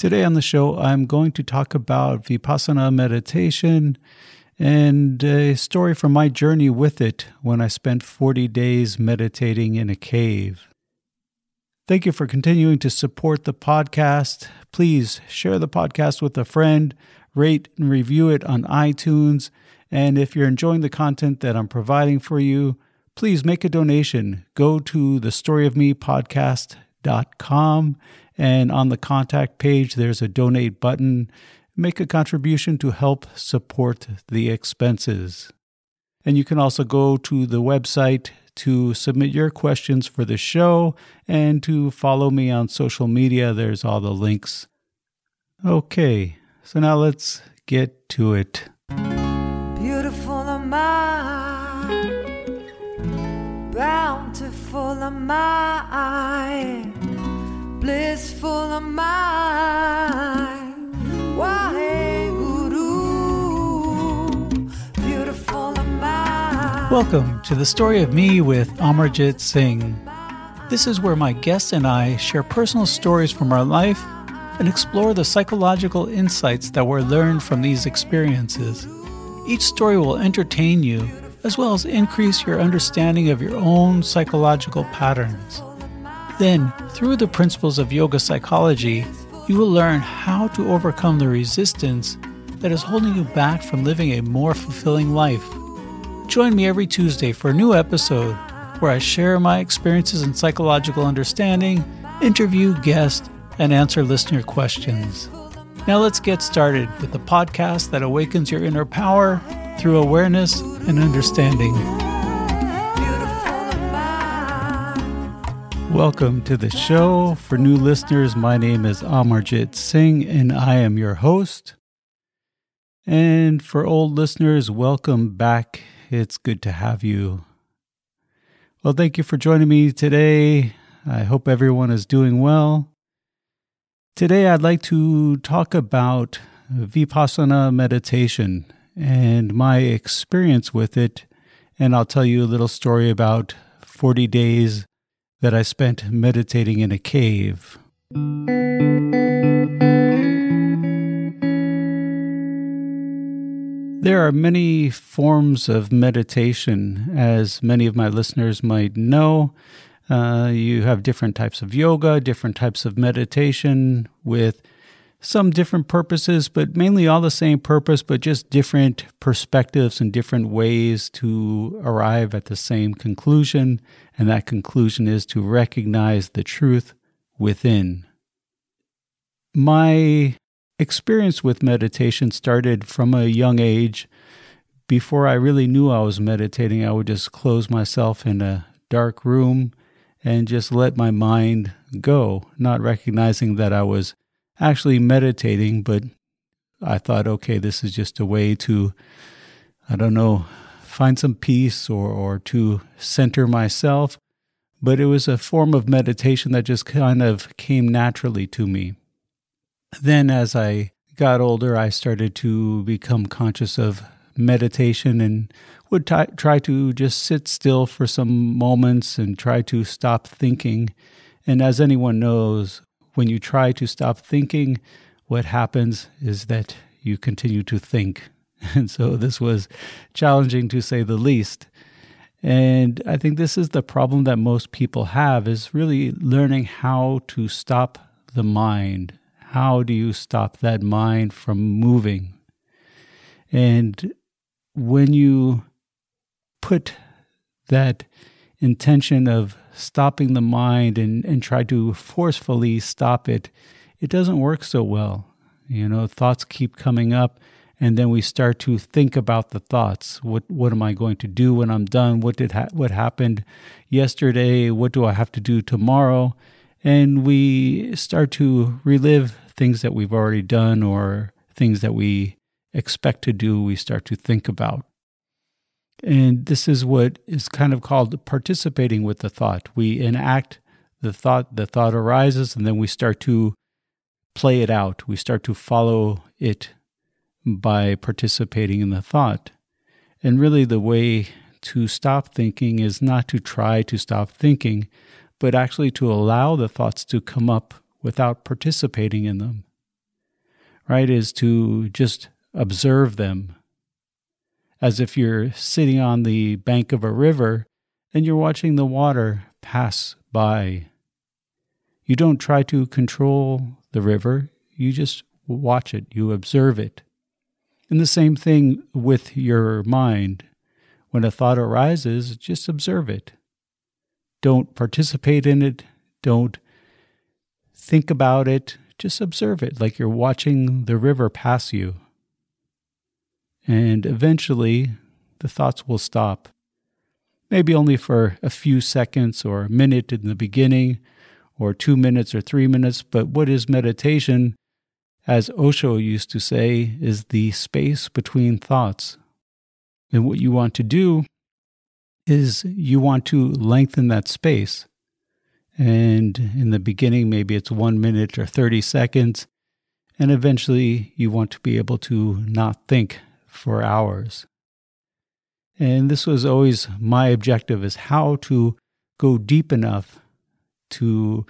Today on the show, I'm going to talk about Vipassana meditation and a story from my journey with it when I spent 40 days meditating in a cave. Thank you for continuing to support the podcast. Please share the podcast with a friend, rate and review it on iTunes, and if you're enjoying the content that I'm providing for you, please make a donation. Go to thestoryofmepodcast.com, and on the contact page, there's a donate button. Make a contribution to help support the expenses. And you can also go to the website to submit your questions for the show and to follow me on social media. There's all the links. Okay, so now let's get to it. Beautiful am I, bountiful am I, blissful am I, Waheguru, beautiful am I. Welcome to The Story of Me with Amarjit Singh. This is where my guests and I share personal stories from our life and explore the psychological insights that were learned from these experiences. Each story will entertain you, as well as increase your understanding of your own psychological patterns. Then, through the principles of yoga psychology, you will learn how to overcome the resistance that is holding you back from living a more fulfilling life. Join me every Tuesday for a new episode where I share my experiences in psychological understanding, interview guests, and answer listener questions. Now let's get started with the podcast that awakens your inner power through awareness and understanding. Welcome to the show. For new listeners, my name is Amarjit Singh and I am your host. And for old listeners, welcome back. It's good to have you. Well, thank you for joining me today. I hope everyone is doing well. Today, I'd like to talk about Vipassana meditation and my experience with it, and I'll tell you a little story about 40 days that I spent meditating in a cave. There are many forms of meditation, as many of my listeners might know. You have different types of yoga, different types of meditation with some different purposes, but mainly all the same purpose, but just different perspectives and different ways to arrive at the same conclusion. And that conclusion is to recognize the truth within. My experience with meditation started from a young age. Before I really knew I was meditating, I would just close myself in a dark room and just let my mind go, not recognizing that I was actually meditating, but I thought, okay, this is just a way to, find some peace or to center myself. But it was a form of meditation that just kind of came naturally to me. Then as I got older, I started to become conscious of meditation and would try to just sit still for some moments and try to stop thinking. And as anyone knows, when you try to stop thinking, what happens is that you continue to think. And so this was challenging to say the least. And I think this is the problem that most people have, is really learning how to stop the mind. How do you stop that mind from moving? And when you put that intention of stopping the mind and try to forcefully stop it, it doesn't work so well. You know, thoughts keep coming up, and then we start to think about the thoughts. What am I going to do when I'm done? What happened yesterday? What do I have to do tomorrow? And we start to relive things that we've already done or things that we expect to do, we start to think about. And this is what is kind of called participating with the thought. We enact the thought arises, and then we start to play it out. We start to follow it by participating in the thought. And really the way to stop thinking is not to try to stop thinking, but actually to allow the thoughts to come up without participating in them. right, is to just observe them. As if you're sitting on the bank of a river and you're watching the water pass by. You don't try to control the river, you just watch it, you observe it. And the same thing with your mind. When a thought arises, just observe it. Don't participate in it, don't think about it, just observe it like you're watching the river pass you. And eventually, the thoughts will stop. Maybe only for a few seconds or a minute in the beginning, or 2 minutes or 3 minutes, but what is meditation, as Osho used to say, is the space between thoughts. And what you want to do is you want to lengthen that space. And in the beginning, maybe it's 1 minute or 30 seconds, and eventually you want to be able to not think for hours. And this was always my objective, is how to go deep enough to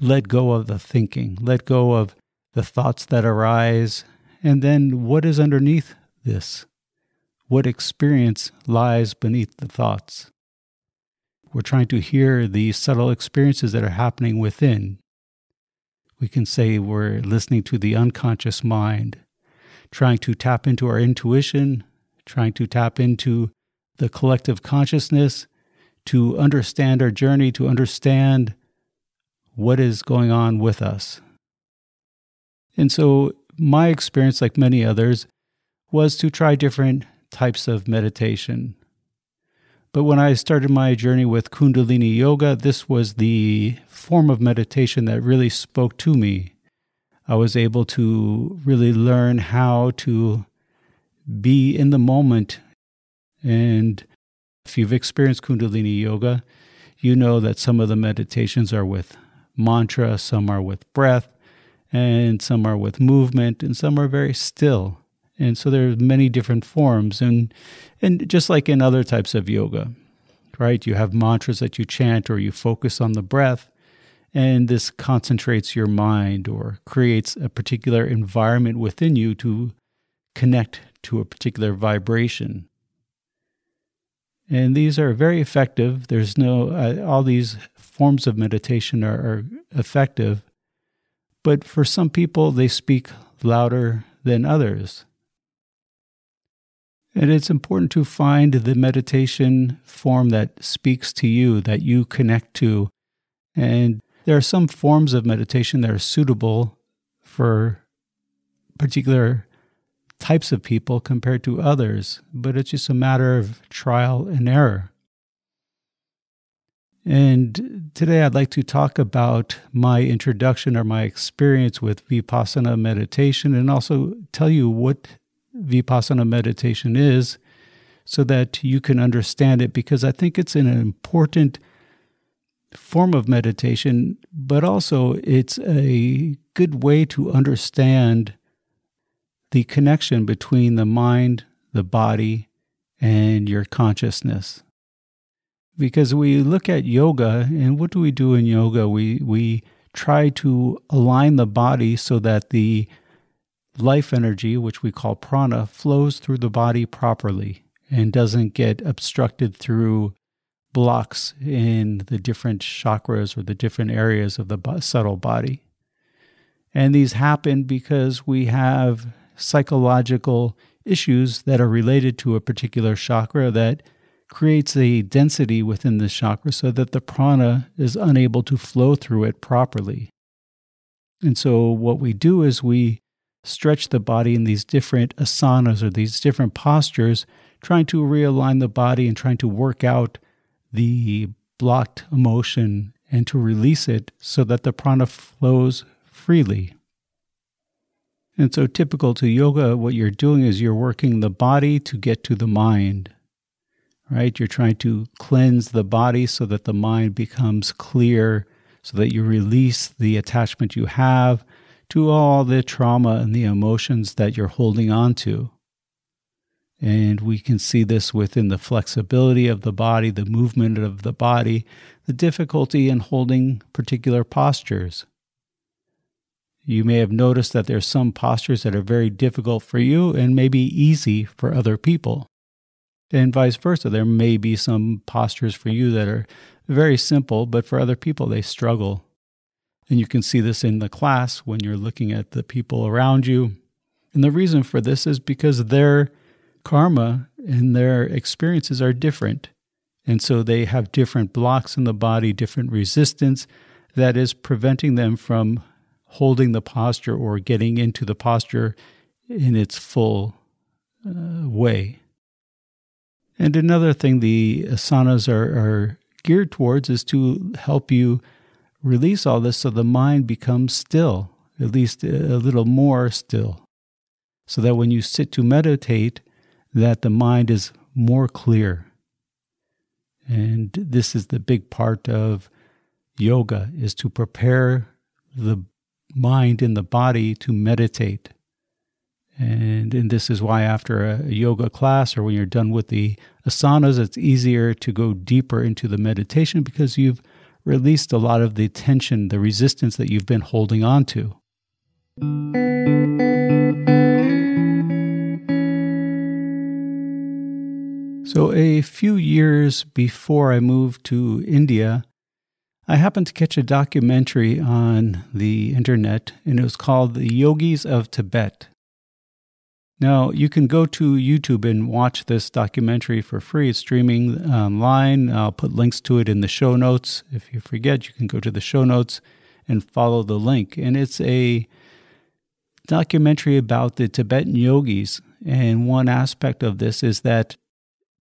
let go of the thinking, let go of the thoughts that arise, and then what is underneath this? What experience lies beneath the thoughts? We're trying to hear the subtle experiences that are happening within. We can say we're listening to the unconscious mind, trying to tap into our intuition, trying to tap into the collective consciousness to understand our journey, to understand what is going on with us. And so my experience, like many others, was to try different types of meditation. But when I started my journey with Kundalini Yoga, this was the form of meditation that really spoke to me. I was able to really learn how to be in the moment. And if you've experienced Kundalini Yoga, you know that some of the meditations are with mantra, some are with breath, and some are with movement, and some are very still. And so there are many different forms, and just like in other types of yoga, right? You have mantras that you chant or you focus on the breath, and this concentrates your mind or creates a particular environment within you to connect to a particular vibration. And these are very effective. There's no, all these forms of meditation are effective, but for some people, they speak louder than others. And it's important to find the meditation form that speaks to you, that you connect to. And there are some forms of meditation that are suitable for particular types of people compared to others, but it's just a matter of trial and error. And today I'd like to talk about my introduction or my experience with Vipassana meditation, and also tell you what Vipassana meditation is, so that you can understand it, because I think it's an important form of meditation, but also it's a good way to understand the connection between the mind, the body, and your consciousness. Because we look at yoga, and what do we do in yoga? We try to align the body so that the life energy, which we call prana, flows through the body properly and doesn't get obstructed through blocks in the different chakras or the different areas of the subtle body. And these happen because we have psychological issues that are related to a particular chakra that creates a density within the chakra so that the prana is unable to flow through it properly. And so what we do is we stretch the body in these different asanas or these different postures, trying to realign the body and trying to work out the blocked emotion and to release it so that the prana flows freely. And so typical to yoga, what you're doing is you're working the body to get to the mind, right? You're trying to cleanse the body so that the mind becomes clear, so that you release the attachment you have to all the trauma and the emotions that you're holding on to. And we can see this within the flexibility of the body, the movement of the body, the difficulty in holding particular postures. You may have noticed that there's some postures that are very difficult for you and maybe easy for other people. And vice versa, there may be some postures for you that are very simple, but for other people they struggle. And you can see this in the class when you're looking at the people around you. And the reason for this is because their karma and their experiences are different. And so they have different blocks in the body, different resistance that is preventing them from holding the posture or getting into the posture in its full way. And another thing the asanas are geared towards is to help you release all this so the mind becomes still, at least a little more still, so that when you sit to meditate, that the mind is more clear. And this is the big part of yoga, is to prepare the mind and the body to meditate. And this is why after a yoga class or when you're done with the asanas, it's easier to go deeper into the meditation because you've released a lot of the tension, the resistance that you've been holding on to. So a few years before I moved to India, I happened to catch a documentary on the internet, and it was called The Yogis of Tibet. Now, you can go to YouTube and watch this documentary for free. It's streaming online. I'll put links to it in the show notes. If you forget, you can go to the show notes and follow the link. And it's a documentary about the Tibetan yogis. And one aspect of this is that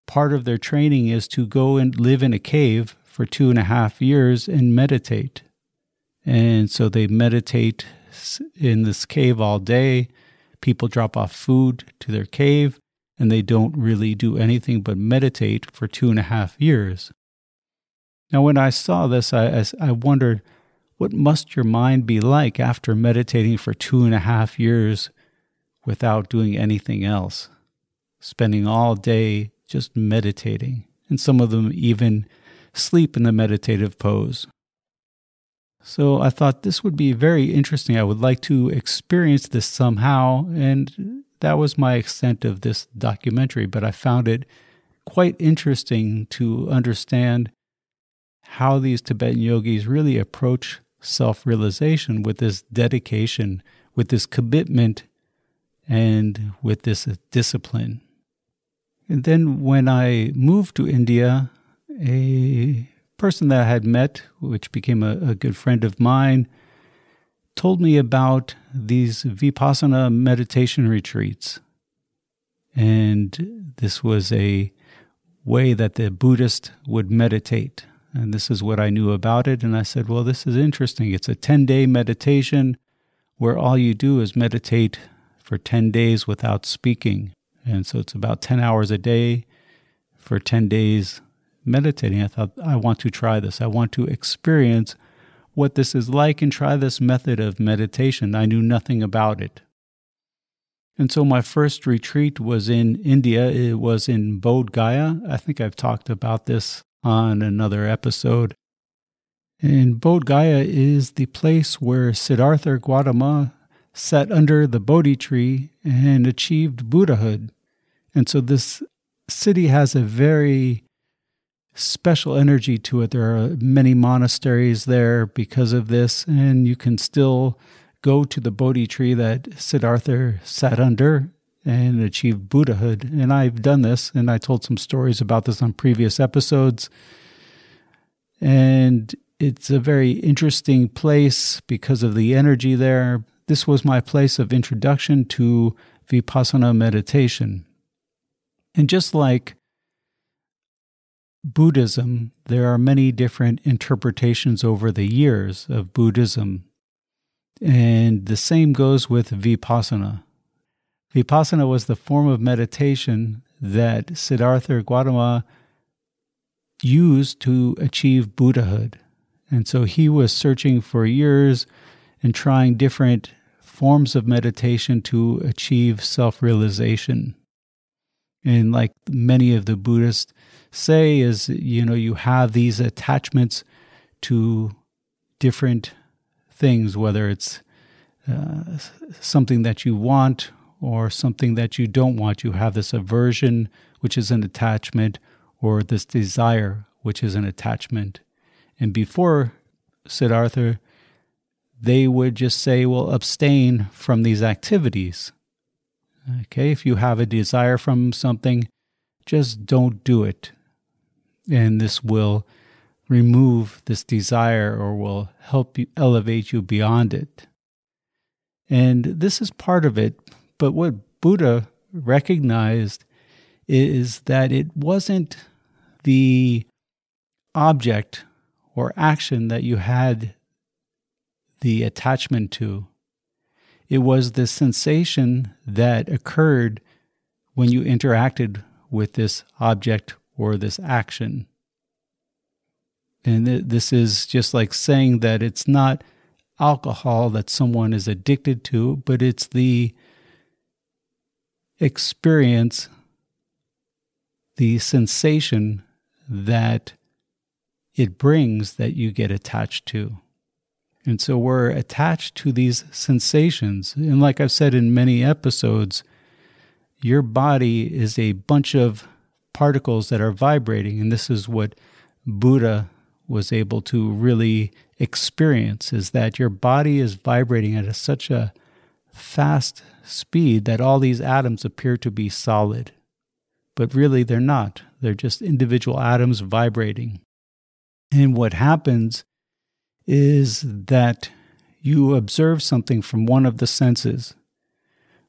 part of their training is to go and live in a cave for 2.5 years and meditate. And so they meditate in this cave all day. People drop off food to their cave, and they don't really do anything but meditate for 2.5 years. Now, when I saw this, I wondered, what must your mind be like after meditating for 2.5 years without doing anything else, spending all day just meditating, and some of them even sleep in the meditative pose. So I thought this would be very interesting. I would like to experience this somehow, and that was my extent of this documentary, but I found it quite interesting to understand how these Tibetan yogis really approach self-realization with this dedication, with this commitment, and with this discipline. And then when I moved to India, a person that I had met, which became a good friend of mine, told me about these Vipassana meditation retreats. And this was a way that the Buddhist would meditate. And this is what I knew about it. And I said, well, this is interesting. It's a 10-day meditation where all you do is meditate for 10 days without speaking. And so it's about 10 hours a day for 10 days meditating. I thought, I want to try this. I want to experience what this is like and try this method of meditation. I knew nothing about it. And so my first retreat was in India. It was in Bodh Gaya. I think I've talked about this on another episode. And Bodh Gaya is the place where Siddhartha Gautama sat under the Bodhi tree and achieved Buddhahood. And so this city has a very special energy to it. There are many monasteries there because of this, and you can still go to the Bodhi tree that Siddhartha sat under and achieved Buddhahood. And I've done this, and I told some stories about this on previous episodes. And it's a very interesting place because of the energy there. This was my place of introduction to Vipassana meditation. And just like Buddhism, there are many different interpretations over the years of Buddhism, and the same goes with Vipassana. Vipassana was the form of meditation that Siddhartha Gautama used to achieve Buddhahood, and so he was searching for years and trying different forms of meditation to achieve self-realization. And like many of the Buddhists say is, you know, you have these attachments to different things, whether it's something that you want or something that you don't want. You have this aversion, which is an attachment, or this desire, which is an attachment. And before Siddhartha, they would just say, well, abstain from these activities. Okay, if you have a desire from something, just don't do it. And this will remove this desire, or will help you elevate you beyond it. And this is part of it. But what Buddha recognized is that it wasn't the object or action that you had the attachment to. It was the sensation that occurred when you interacted with this object or this action. And this is just like saying that it's not alcohol that someone is addicted to, but it's the experience, the sensation that it brings that you get attached to. And so we're attached to these sensations. And like I've said in many episodes, your body is a bunch of particles that are vibrating. And this is what Buddha was able to really experience, is that your body is vibrating at such a fast speed that all these atoms appear to be solid. But really, they're not. They're just individual atoms vibrating. And what happens is that you observe something from one of the senses.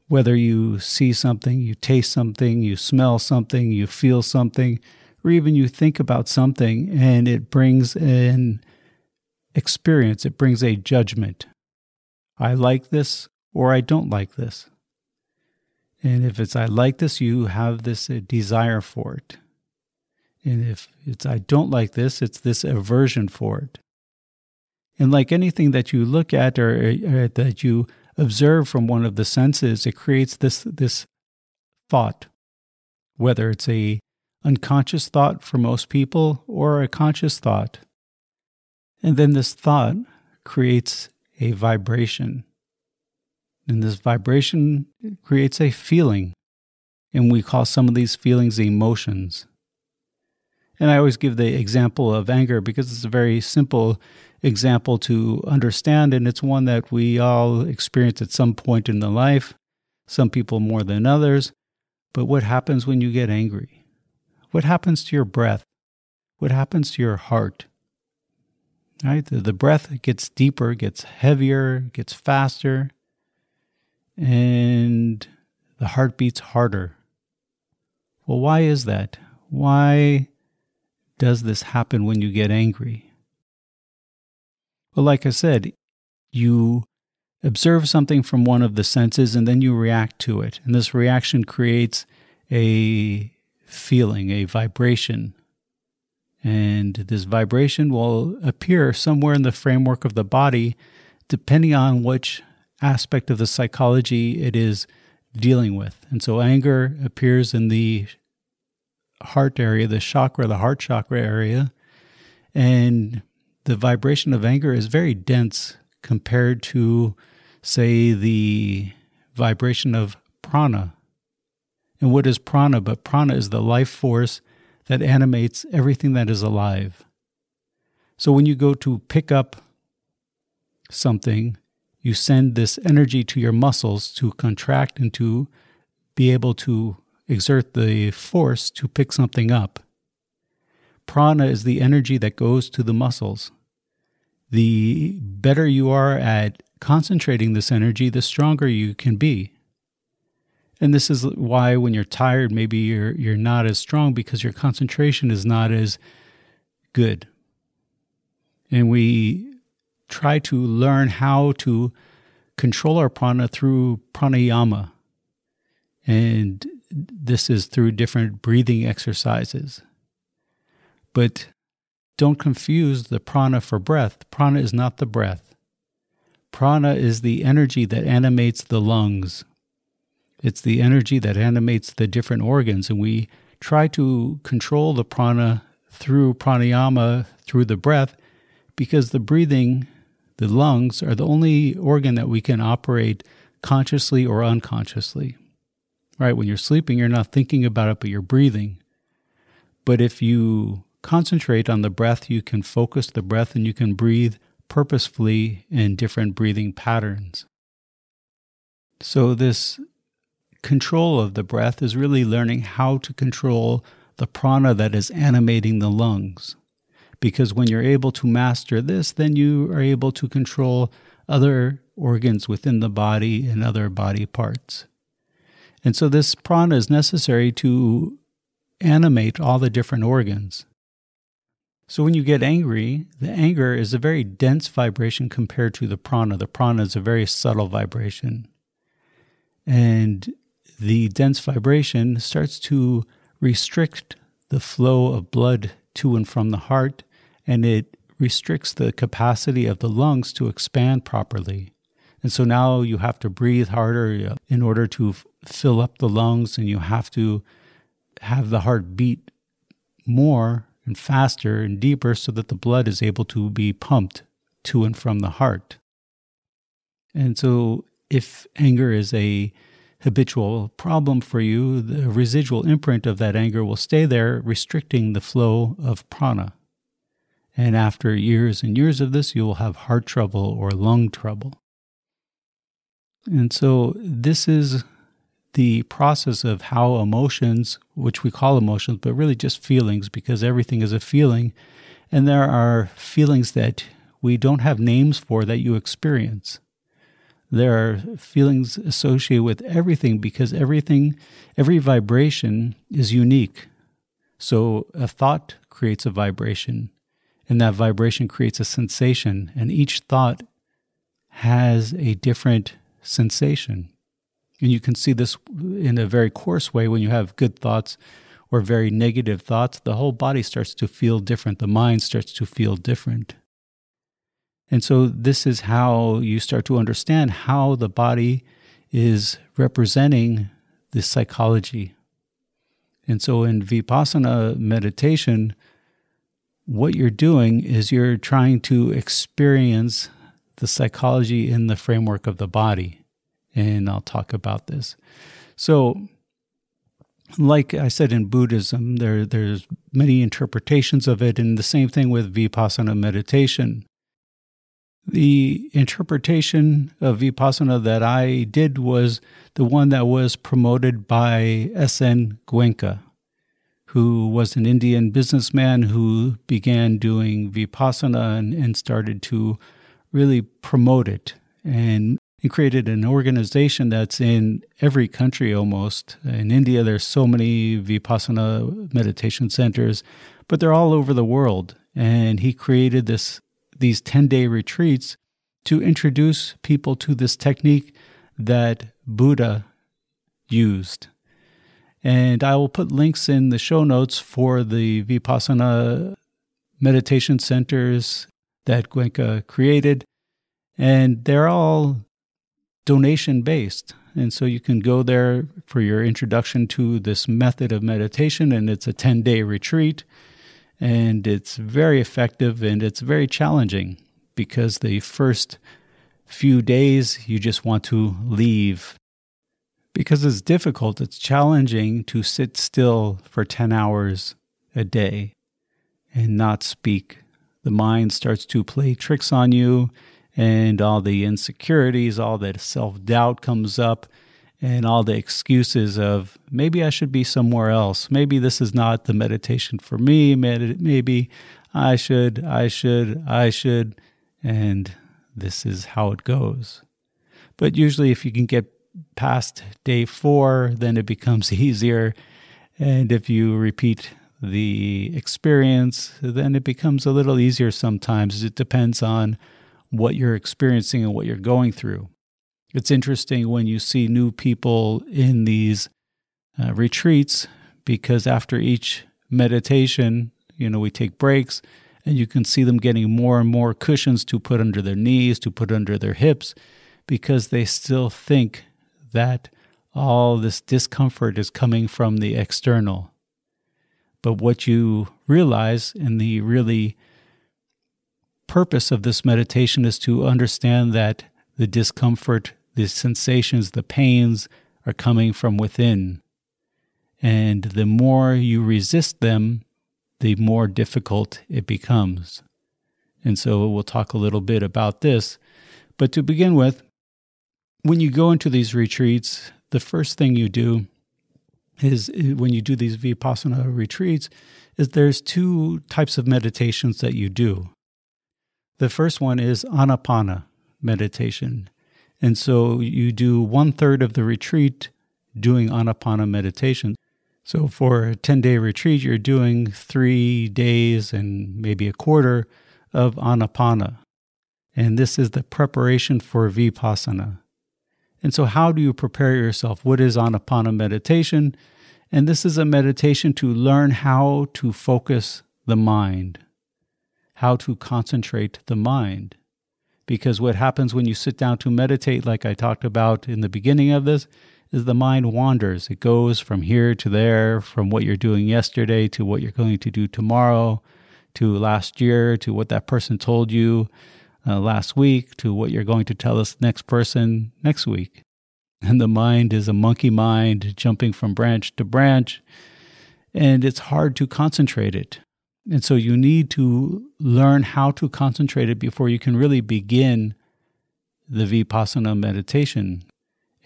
Whether you see something, you taste something, you smell something, you feel something, or even you think about something, and it brings an experience, it brings a judgment. I like this, or I don't like this. And if it's I like this, you have this desire for it. And if it's I don't like this, it's this aversion for it. And like anything that you look at or that you observe from one of the senses, it creates this thought, whether it's a unconscious thought for most people or a conscious thought. And then this thought creates a vibration. And this vibration creates a feeling. And we call some of these feelings emotions. And I always give the example of anger because it's a very simple example to understand, and it's one that we all experience at some point in the life, some people more than others. But what happens when you get angry? What happens to your breath? What happens to your heart? Right? The breath gets deeper, gets heavier, gets faster, and the heart beats harder. Well, why is that? Why does this happen when you get angry? Well, like I said, you observe something from one of the senses and then you react to it. And this reaction creates a feeling, a vibration. And this vibration will appear somewhere in the framework of the body, depending on which aspect of the psychology it is dealing with. And so anger appears in the heart area, the heart chakra area, and the vibration of anger is very dense compared to, say, the vibration of prana. And what is prana? But prana is the life force that animates everything that is alive. So when you go to pick up something, you send this energy to your muscles to contract and to be able to exert the force to pick something up. Prana is the energy that goes to the muscles. The better you are at concentrating this energy, the stronger you can be. And this is why when you're tired, maybe you're not as strong because your concentration is not as good. And we try to learn how to control our prana through pranayama. And this is through different breathing exercises. But don't confuse the prana for breath. Prana is not the breath. Prana is the energy that animates the lungs. It's the energy that animates the different organs. And we try to control the prana through pranayama, through the breath, because the breathing, the lungs are the only organ that we can operate consciously or unconsciously. Right? When you're sleeping, you're not thinking about it, but you're breathing. But if you concentrate on the breath, you can focus the breath and you can breathe purposefully in different breathing patterns. So this control of the breath is really learning how to control the prana that is animating the lungs. Because when you're able to master this, then you are able to control other organs within the body and other body parts. And so this prana is necessary to animate all the different organs. So when you get angry, the anger is a very dense vibration compared to the prana. The prana is a very subtle vibration. And the dense vibration starts to restrict the flow of blood to and from the heart, and it restricts the capacity of the lungs to expand properly. And so now you have to breathe harder in order to fill up the lungs, and you have to have the heart beat more and faster and deeper so that the blood is able to be pumped to and from the heart. And so if anger is a habitual problem for you, the residual imprint of that anger will stay there, restricting the flow of prana. And after years and years of this, you will have heart trouble or lung trouble. And so this is the process of how emotions, which we call emotions, but really just feelings, because everything is a feeling, and there are feelings that we don't have names for that you experience. There are feelings associated with everything because every vibration is unique. So a thought creates a vibration, and that vibration creates a sensation, and each thought has a different sensation. And you can see this in a very coarse way when you have good thoughts or very negative thoughts. The whole body starts to feel different. The mind starts to feel different. And so this is how you start to understand how the body is representing the psychology. And so in Vipassana meditation, what you're doing is you're trying to experience the psychology in the framework of the body. And I'll talk about this. So, like I said, in Buddhism, there's many interpretations of it, and the same thing with Vipassana meditation. The interpretation of Vipassana that I did was the one that was promoted by S.N. Goenka, who was an Indian businessman who began doing Vipassana and started to really promote it, and created an organization that's in every country almost. In India, there's so many Vipassana meditation centers, but they're all over the world. And he created these 10-day retreats to introduce people to this technique that Buddha used. And I will put links in the show notes for the Vipassana meditation centers that Goenka created. And they're all donation-based. And so you can go there for your introduction to this method of meditation, and it's a 10-day retreat. And it's very effective, and it's very challenging because the first few days you just want to leave. Because it's difficult, it's challenging to sit still for 10 hours a day and not speak. The mind starts to play tricks on you, and all the insecurities, all that self-doubt comes up, and all the excuses of, maybe I should be somewhere else. Maybe this is not the meditation for me. Maybe I should. And this is how it goes. But usually if you can get past day 4, then it becomes easier. And if you repeat the experience, then it becomes a little easier sometimes. It depends on what you're experiencing and what you're going through. It's interesting when you see new people in these retreats, because after each meditation, we take breaks, and you can see them getting more and more cushions to put under their knees, to put under their hips, because they still think that all this discomfort is coming from the external. But what you realize in the really purpose of this meditation is to understand that the discomfort, the sensations, the pains are coming from within. And the more you resist them, the more difficult it becomes. And so we'll talk a little bit about this. But to begin with, when you go into these retreats, the first thing you do is, when you do these Vipassana retreats, is there's two types of meditations that you do. The first one is anapana meditation. And so you do 1/3 of the retreat doing anapana meditation. So for a 10-day retreat, you're doing 3 days and maybe a quarter of anapana. And this is the preparation for vipassana. And so how do you prepare yourself? What is anapana meditation? And this is a meditation to learn how to focus the mind, how to concentrate the mind. Because what happens when you sit down to meditate, like I talked about in the beginning of this, is the mind wanders. It goes from here to there, from what you're doing yesterday to what you're going to do tomorrow, to last year, to what that person told you last week, to what you're going to tell this next person next week. And the mind is a monkey mind jumping from branch to branch, and it's hard to concentrate it. And so you need to learn how to concentrate it before you can really begin the Vipassana meditation.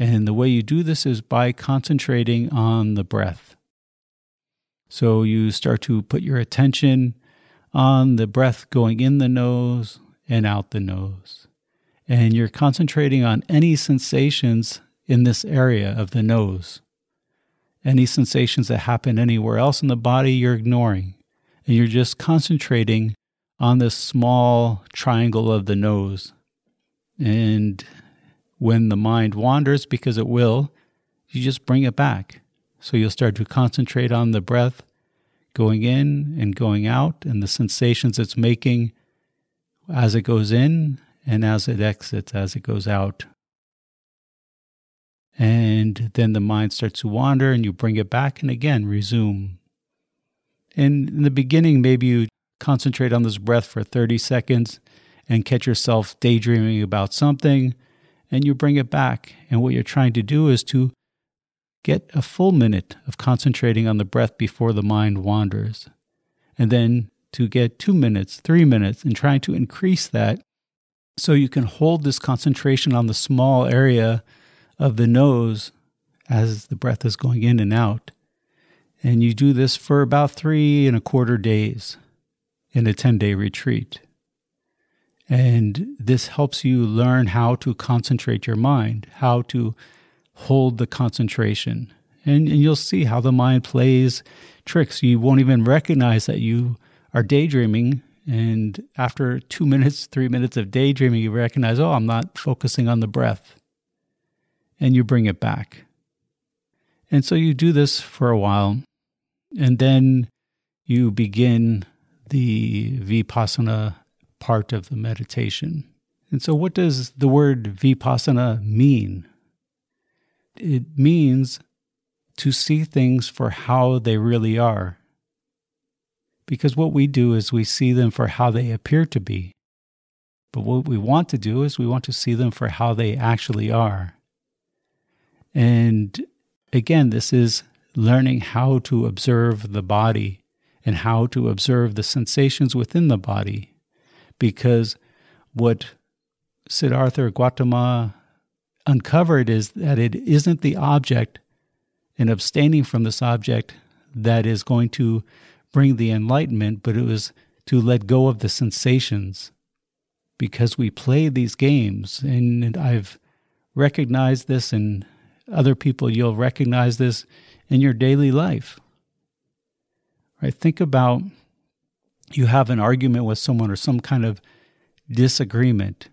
And the way you do this is by concentrating on the breath. So you start to put your attention on the breath going in the nose and out the nose. And you're concentrating on any sensations in this area of the nose. Any sensations that happen anywhere else in the body, you're ignoring. And you're just concentrating on this small triangle of the nose. And when the mind wanders, because it will, you just bring it back. So you'll start to concentrate on the breath going in and going out and the sensations it's making as it goes in and as it exits, as it goes out. And then the mind starts to wander and you bring it back and again resume. And in the beginning, maybe you concentrate on this breath for 30 seconds and catch yourself daydreaming about something. And you bring it back. And what you're trying to do is to get a full minute of concentrating on the breath before the mind wanders. And then to get 2 minutes, 3 minutes, and trying to increase that so you can hold this concentration on the small area of the nose as the breath is going in and out. And you do this for about 3 and a quarter days in a 10-day retreat. And this helps you learn how to concentrate your mind, how to hold the concentration. And you'll see how the mind plays tricks. You won't even recognize that you are daydreaming. And after 2 minutes, 3 minutes of daydreaming, you recognize, oh, I'm not focusing on the breath. And you bring it back. And so you do this for a while. And then you begin the Vipassana part of the meditation. And so what does the word vipassana mean? It means to see things for how they really are. Because what we do is we see them for how they appear to be. But what we want to do is we want to see them for how they actually are. And again, this is learning how to observe the body and how to observe the sensations within the body. Because what Siddhartha Gautama uncovered is that it isn't the object and abstaining from this object that is going to bring the enlightenment, but it was to let go of the sensations. Because we play these games, and I've recognized this, and other people, you'll recognize this in your daily life. Right? Think about you have an argument with someone or some kind of disagreement.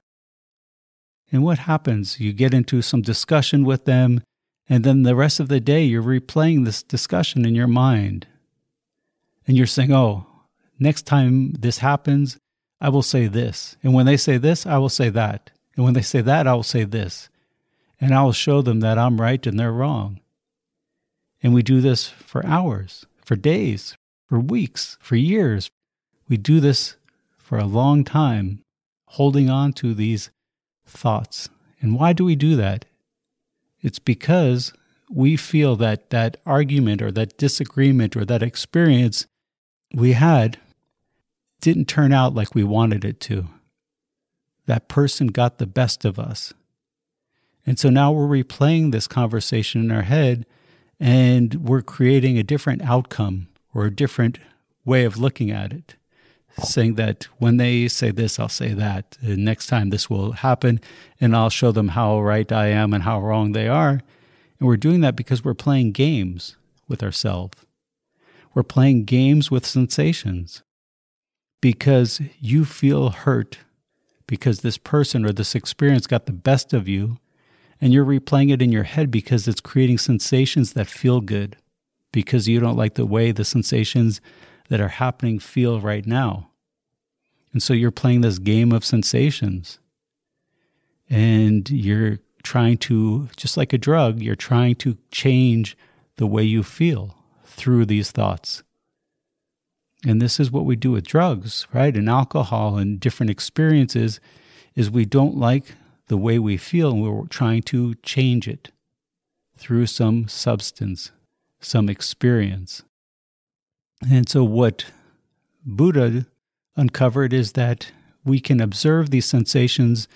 And what happens? You get into some discussion with them, and then the rest of the day you're replaying this discussion in your mind. And you're saying, oh, next time this happens, I will say this. And when they say this, I will say that. And when they say that, I will say this. And I will show them that I'm right and they're wrong. And we do this for hours, for days, for weeks, for years. We do this for a long time holding on to these thoughts. And why do we do that? It's because we feel that that argument or that disagreement or that experience we had didn't turn out like we wanted it to. That person got the best of us. And so now we're replaying this conversation in our head, and we're creating a different outcome or a different way of looking at it, saying that when they say this, I'll say that. And next time this will happen, and I'll show them how right I am and how wrong they are. And we're doing that because we're playing games with ourselves. We're playing games with sensations because you feel hurt, because this person or this experience got the best of you, and you're replaying it in your head because it's creating sensations that feel good, because you don't like the way the sensations that are happening feel right now. And so you're playing this game of sensations. And you're trying to, just like a drug, you're trying to change the way you feel through these thoughts. And this is what we do with drugs, right? And alcohol and different experiences is we don't like the way we feel, and we're trying to change it through some substance, some experience. And so what Buddha uncovered is that we can observe these sensations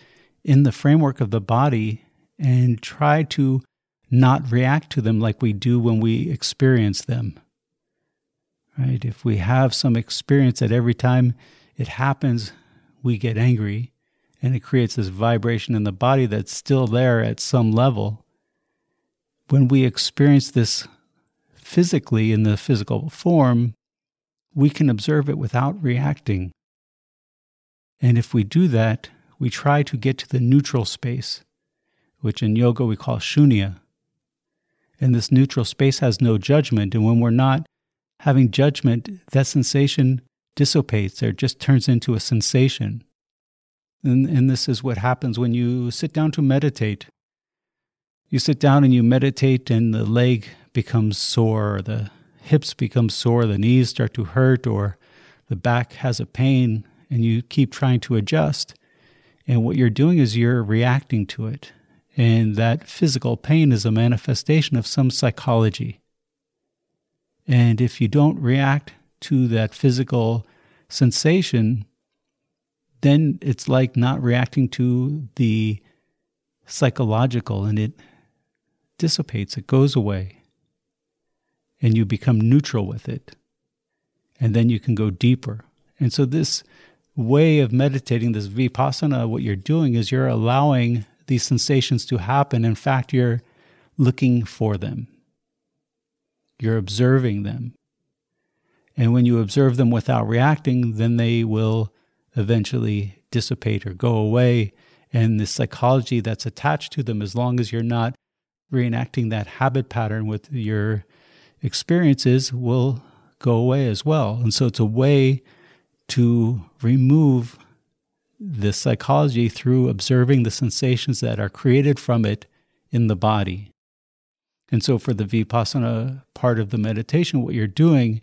in the framework of the body and try to not react to them like we do when we experience them. Right? If we have some experience that every time it happens, we get angry, and it creates this vibration in the body that's still there at some level. When we experience this physically, in the physical form, we can observe it without reacting. And if we do that, we try to get to the neutral space, which in yoga we call shunya. And this neutral space has no judgment. And when we're not having judgment, that sensation dissipates or just turns into a sensation. And this is what happens when you sit down to meditate. You sit down and you meditate, and the leg becomes sore, or the hips become sore, the knees start to hurt, or the back has a pain, and you keep trying to adjust. And what you're doing is you're reacting to it. And that physical pain is a manifestation of some psychology. And if you don't react to that physical sensation, then it's like not reacting to the psychological, and it dissipates, it goes away, and you become neutral with it, and then you can go deeper. And so this way of meditating, this vipassana, what you're doing is you're allowing these sensations to happen. In fact, you're looking for them. You're observing them. And when you observe them without reacting, then they will eventually dissipate or go away. And the psychology that's attached to them, as long as you're not reenacting that habit pattern with your experiences, will go away as well. And so it's a way to remove the psychology through observing the sensations that are created from it in the body. And so for the vipassana part of the meditation, what you're doing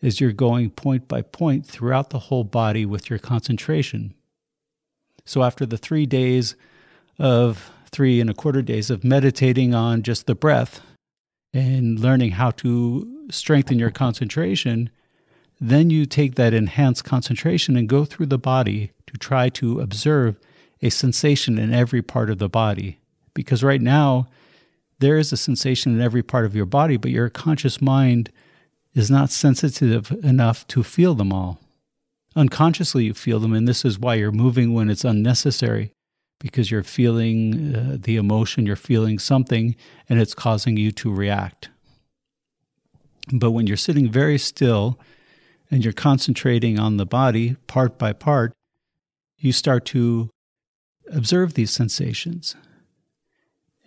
is you're going point by point throughout the whole body with your concentration. So after the 3 and a quarter days of meditating on just the breath and learning how to strengthen your concentration, then you take that enhanced concentration and go through the body to try to observe a sensation in every part of the body. Because right now, there is a sensation in every part of your body, but your conscious mind is not sensitive enough to feel them all. Unconsciously, you feel them, and this is why you're moving when it's unnecessary, because you're feeling the emotion, you're feeling something, and it's causing you to react. But when you're sitting very still and you're concentrating on the body part by part, you start to observe these sensations,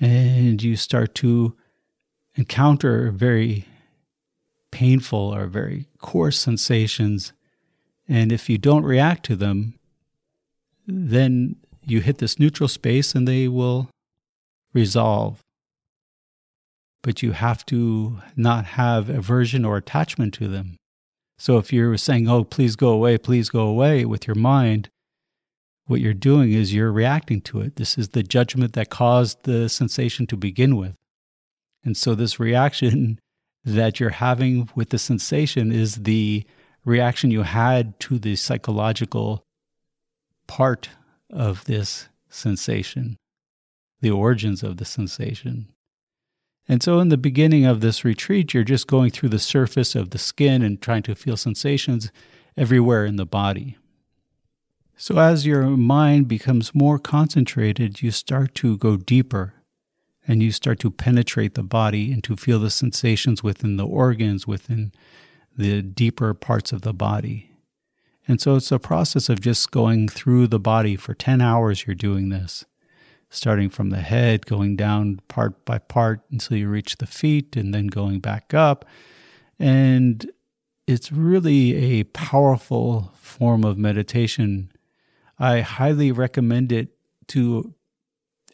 and you start to encounter very painful or very coarse sensations. And if you don't react to them, then you hit this neutral space and they will resolve. But you have to not have aversion or attachment to them. So if you're saying, oh, please go away with your mind, what you're doing is you're reacting to it. This is the judgment that caused the sensation to begin with. And so this reaction that you're having with the sensation is the reaction you had to the psychological part of this sensation, the origins of the sensation. And so in the beginning of this retreat, you're just going through the surface of the skin and trying to feel sensations everywhere in the body. So as your mind becomes more concentrated, you start to go deeper and you start to penetrate the body and to feel the sensations within the organs, within the deeper parts of the body. And so it's a process of just going through the body. For 10 hours you're doing this, starting from the head, going down part by part until you reach the feet, and then going back up. And it's really a powerful form of meditation. I highly recommend it to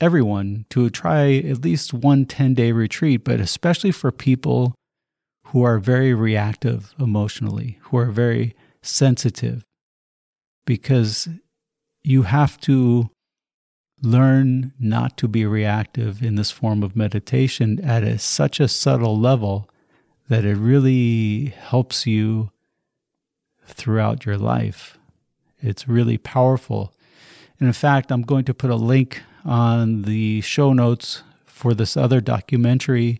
everyone to try at least one 10-day retreat, but especially for people who are very reactive emotionally, who are very sensitive, because you have to learn not to be reactive in this form of meditation at such a subtle level that it really helps you throughout your life. It's really powerful. And in fact, I'm going to put a link on the show notes for this other documentary,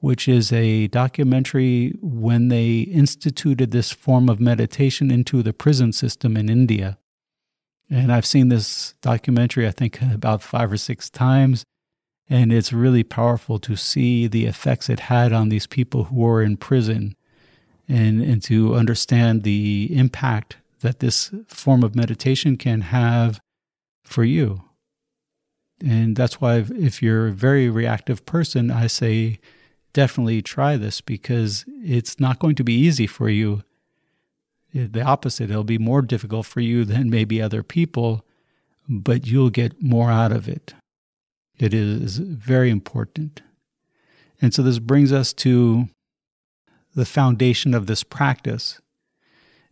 which is a documentary when they instituted this form of meditation into the prison system in India. And I've seen this documentary, I think, about 5 or 6 times, and it's really powerful to see the effects it had on these people who were in prison, and to understand the impact that this form of meditation can have for you. And that's why if you're a very reactive person, I say definitely try this, because it's not going to be easy for you. The opposite, it'll be more difficult for you than maybe other people, but you'll get more out of it. It is very important. And so this brings us to the foundation of this practice.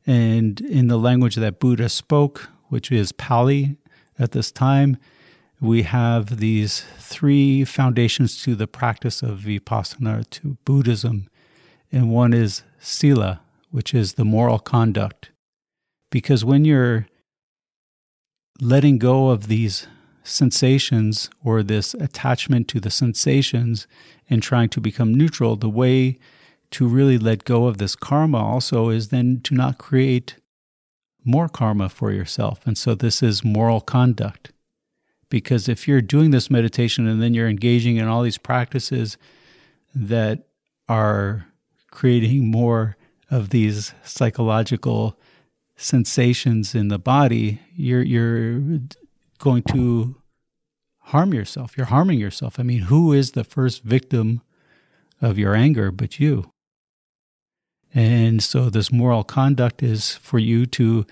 And in the language that Buddha spoke, which is Pali at this time, we have these 3 foundations to the practice of Vipassana, to Buddhism. And one is sila, which is the moral conduct. Because when you're letting go of these sensations or this attachment to the sensations and trying to become neutral, the way to really let go of this karma also is then to not create more karma for yourself. And so this is moral conduct. Because if you're doing this meditation and then you're engaging in all these practices that are creating more of these psychological sensations in the body, you're going to harm yourself. You're harming yourself. I mean, who is the first victim of your anger but you? And so this moral conduct is for you to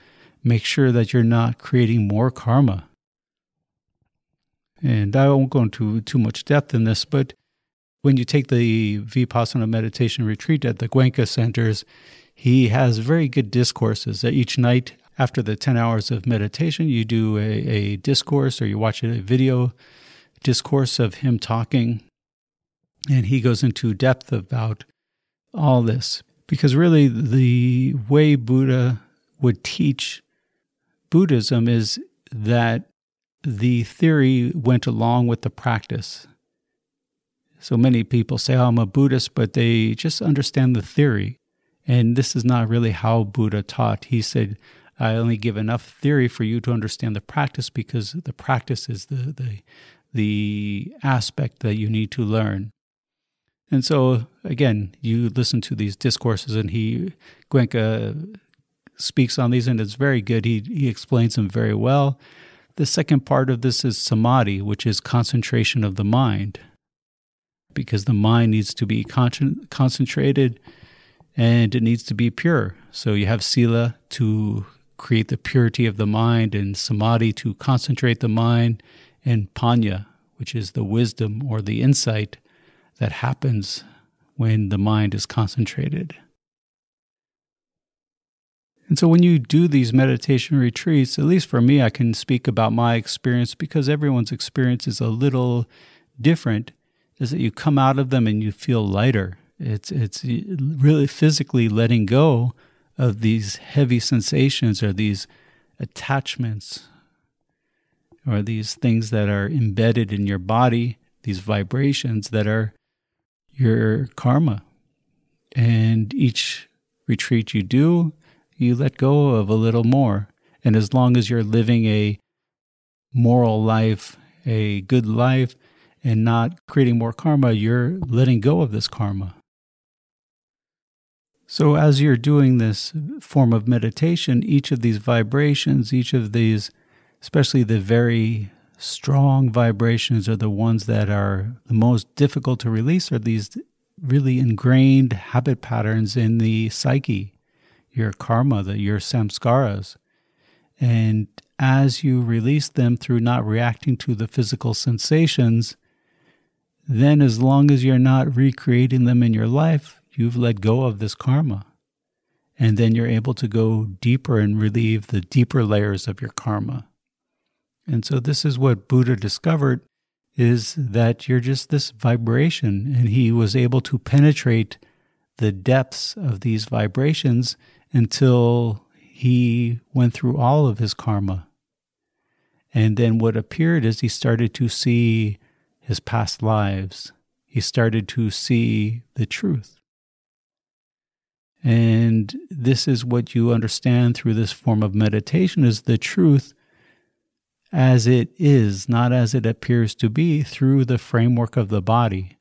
make sure that you're not creating more karma. And I won't go into too much depth in this, but when you take the Vipassana meditation retreat at the Goenka centers, he has very good discourses. Each night after the 10 hours of meditation, you do a discourse, or you watch a video discourse of him talking. And he goes into depth about all this. Because really the way Buddha would teach Buddhism is that the theory went along with the practice. So many people say, oh, I'm a Buddhist, but they just understand the theory. And this is not really how Buddha taught. He said, I only give enough theory for you to understand the practice, because the practice is the aspect that you need to learn. And so, again, you listen to these discourses, and Goenka speaks on these, and it's very good. He explains them very well. The second part of this is samadhi, which is concentration of the mind, because the mind needs to be concentrated and it needs to be pure. So you have sila to create the purity of the mind, and samadhi to concentrate the mind, and panna, which is the wisdom or the insight that happens when the mind is concentrated. And so when you do these meditation retreats, at least for me, I can speak about my experience because everyone's experience is a little different, is that you come out of them and you feel lighter. It's really physically letting go of these heavy sensations or these attachments or these things that are embedded in your body, these vibrations that are your karma. And each retreat you do, you let go of a little more. And as long as you're living a moral life, a good life, and not creating more karma, you're letting go of this karma. So as you're doing this form of meditation, each of these vibrations, each of these, especially the very strong vibrations are the ones that are the most difficult to release, are these really ingrained habit patterns in the psyche, your karma, your samskaras. And as you release them through not reacting to the physical sensations, then as long as you're not recreating them in your life, you've let go of this karma. And then you're able to go deeper and relieve the deeper layers of your karma. And so this is what Buddha discovered, is that you're just this vibration, and he was able to penetrate the depths of these vibrations until he went through all of his karma. And then what appeared is he started to see his past lives. He started to see the truth. And this is what you understand through this form of meditation, is the truth as it is, not as it appears to be, through the framework of the body,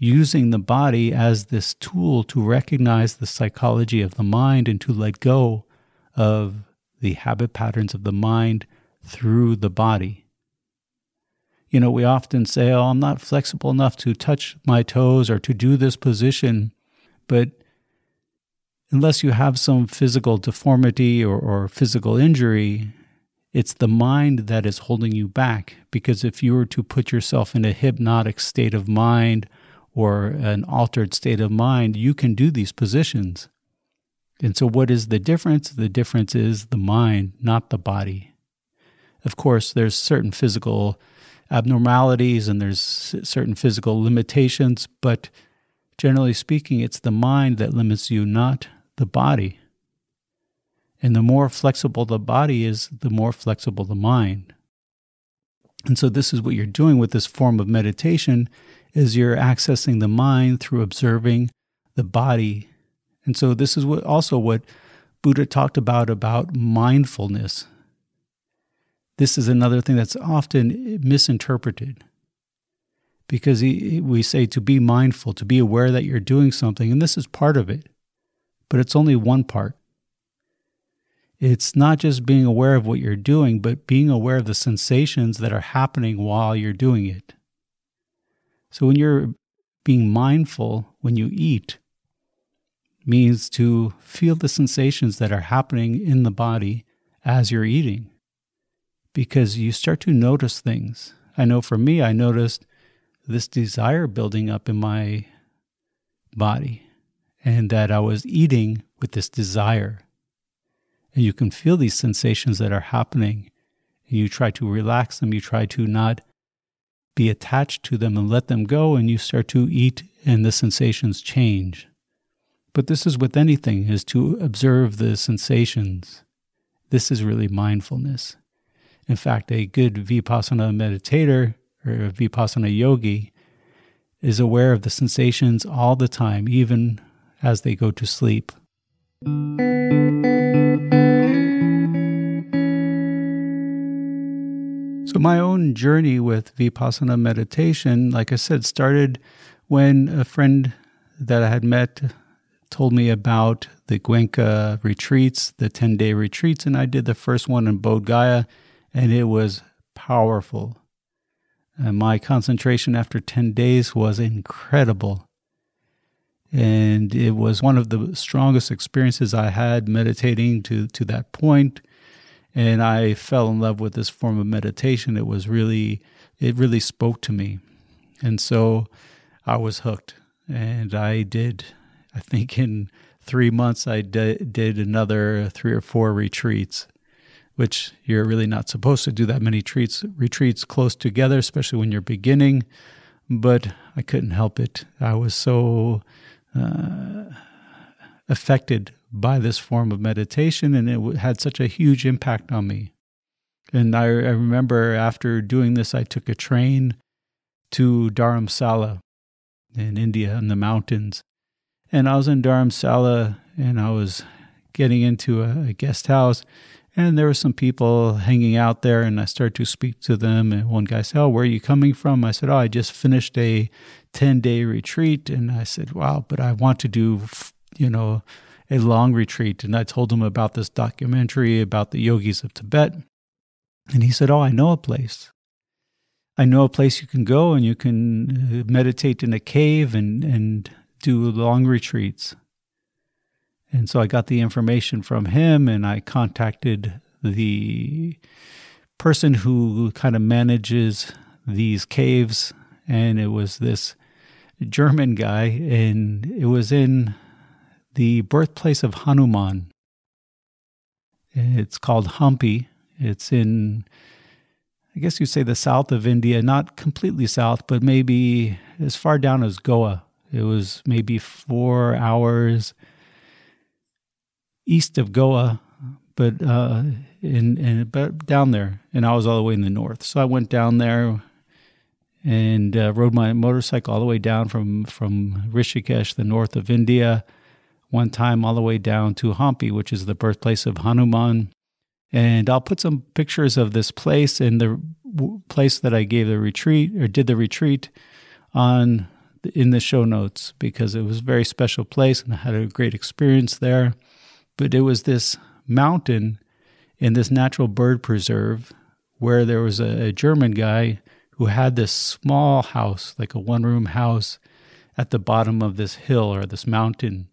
using the body as this tool to recognize the psychology of the mind and to let go of the habit patterns of the mind through the body. You know, we often say, oh, I'm not flexible enough to touch my toes or to do this position, but unless you have some physical deformity or physical injury, it's the mind that is holding you back. Because if you were to put yourself in a hypnotic state of mind or an altered state of mind, you can do these positions. And so what is the difference? The difference is the mind, not the body. Of course, there's certain physical abnormalities and there's certain physical limitations, but generally speaking, it's the mind that limits you, not the body. And the more flexible the body is, the more flexible the mind. And so this is what you're doing with this form of meditation, is you're accessing the mind through observing the body. And so this is what Buddha talked about mindfulness. This is another thing that's often misinterpreted. Because we say to be mindful, to be aware that you're doing something, and this is part of it, but it's only one part. It's not just being aware of what you're doing, but being aware of the sensations that are happening while you're doing it. So when you're being mindful when you eat, means to feel the sensations that are happening in the body as you're eating, because you start to notice things. I know for me, I noticed this desire building up in my body, and that I was eating with this desire. And you can feel these sensations that are happening, and you try to relax them, you try to not be attached to them and let them go, and you start to eat, and the sensations change. But this is with anything, is to observe the sensations. This is really mindfulness. In fact, a good Vipassana meditator or a Vipassana yogi is aware of the sensations all the time, even as they go to sleep. So my own journey with Vipassana meditation, like I said, started when a friend that I had met told me about the Goenka retreats, the 10-day retreats, and I did the first one in Bodh Gaya, and it was powerful. And my concentration after 10 days was incredible. And it was one of the strongest experiences I had meditating to that point. And I fell in love with this form of meditation. It really spoke to me. And so I was hooked. And I did, I think in 3 months, I did another 3 or 4 retreats, which you're really not supposed to do that many retreats close together, especially when you're beginning. But I couldn't help it. I was so affected by this form of meditation, and it had such a huge impact on me. And I remember after doing this, I took a train to Dharamsala in India in the mountains. And I was in Dharamsala, and I was getting into a guest house, and there were some people hanging out there, and I started to speak to them. And one guy said, "Oh, where are you coming from?" I said, "Oh, I just finished a 10-day retreat." And I said, "Wow, but I want to do, a long retreat." And I told him about this documentary about the yogis of Tibet. And he said, "Oh, I know a place. I know a place you can go, and you can meditate in a cave and do long retreats." And so I got the information from him, and I contacted the person who kind of manages these caves, and it was this German guy, and it was in the birthplace of Hanuman. It's called Hampi. It's in, I guess you'd say, the south of India, not completely south, but maybe as far down as Goa. It was maybe 4 hours east of Goa, but but down there, and I was all the way in the north. So I went down there and rode my motorcycle all the way down from Rishikesh, the north of India, one time all the way down to Hampi, which is the birthplace of Hanuman. And I'll put some pictures of this place and the place that I gave the retreat or did the retreat on in the show notes, because it was a very special place, and I had a great experience there. But it was this mountain in this natural bird preserve where there was a German guy who had this small house, like a one-room house, at the bottom of this hill or this mountain.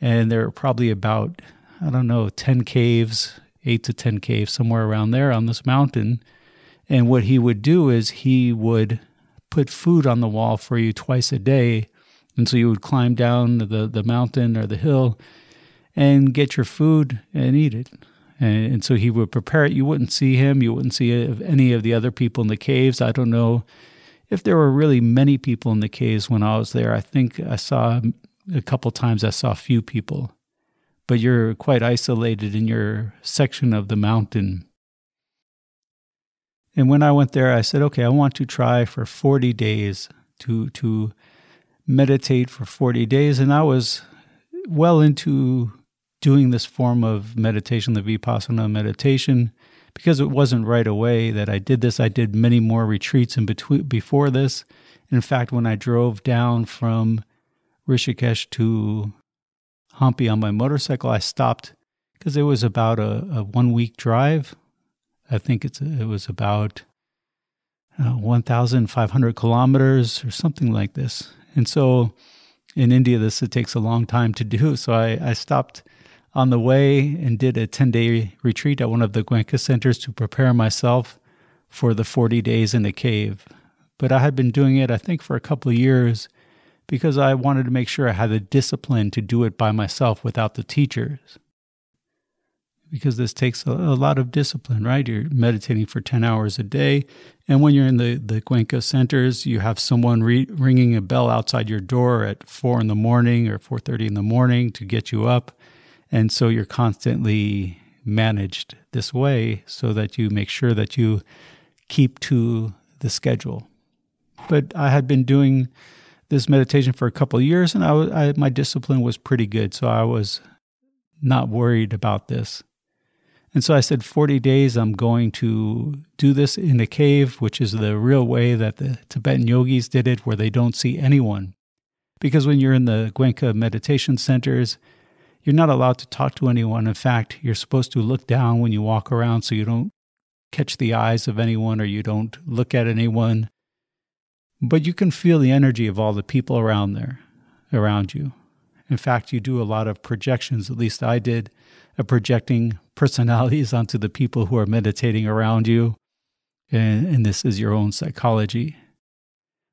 And there were probably about, 10 caves, 8 to 10 caves, somewhere around there on this mountain. And what he would do is he would put food on the wall for you twice a day. And so you would climb down the mountain or the hill and get your food and eat it. And so he would prepare it. You wouldn't see him. You wouldn't see any of the other people in the caves. I don't know if there were really many people in the caves when I was there. I think I saw a couple times I saw few people. But you're quite isolated in your section of the mountain. And when I went there, I said, okay, I want to try for 40 days to meditate for 40 days. And I was well into doing this form of meditation, the Vipassana meditation, because it wasn't right away that I did this. I did many more retreats in between before this. In fact, when I drove down from Rishikesh to Hampi on my motorcycle, I stopped because it was about a 1 week drive. I think it was about 1,500 kilometers or something like this. And so in India, it takes a long time to do. So I stopped on the way and did a 10-day retreat at one of the Goenka centers to prepare myself for the 40 days in the cave. But I had been doing it, I think, for a couple of years because I wanted to make sure I had the discipline to do it by myself without the teachers. Because this takes a lot of discipline, right? You're meditating for 10 hours a day. And when you're in the Goenka centers, you have someone ringing a bell outside your door at 4 in the morning or 4:30 in the morning to get you up. And so you're constantly managed this way so that you make sure that you keep to the schedule. But I had been doing this meditation for a couple of years, and my discipline was pretty good, so I was not worried about this. And so I said, 40 days, I'm going to do this in a cave, which is the real way that the Tibetan yogis did it, where they don't see anyone. Because when you're in the Goenka meditation centers, you're not allowed to talk to anyone. In fact, you're supposed to look down when you walk around so you don't catch the eyes of anyone or you don't look at anyone. But you can feel the energy of all the people around you. In fact, you do a lot of projections, at least I did, of projecting personalities onto the people who are meditating around you, and this is your own psychology.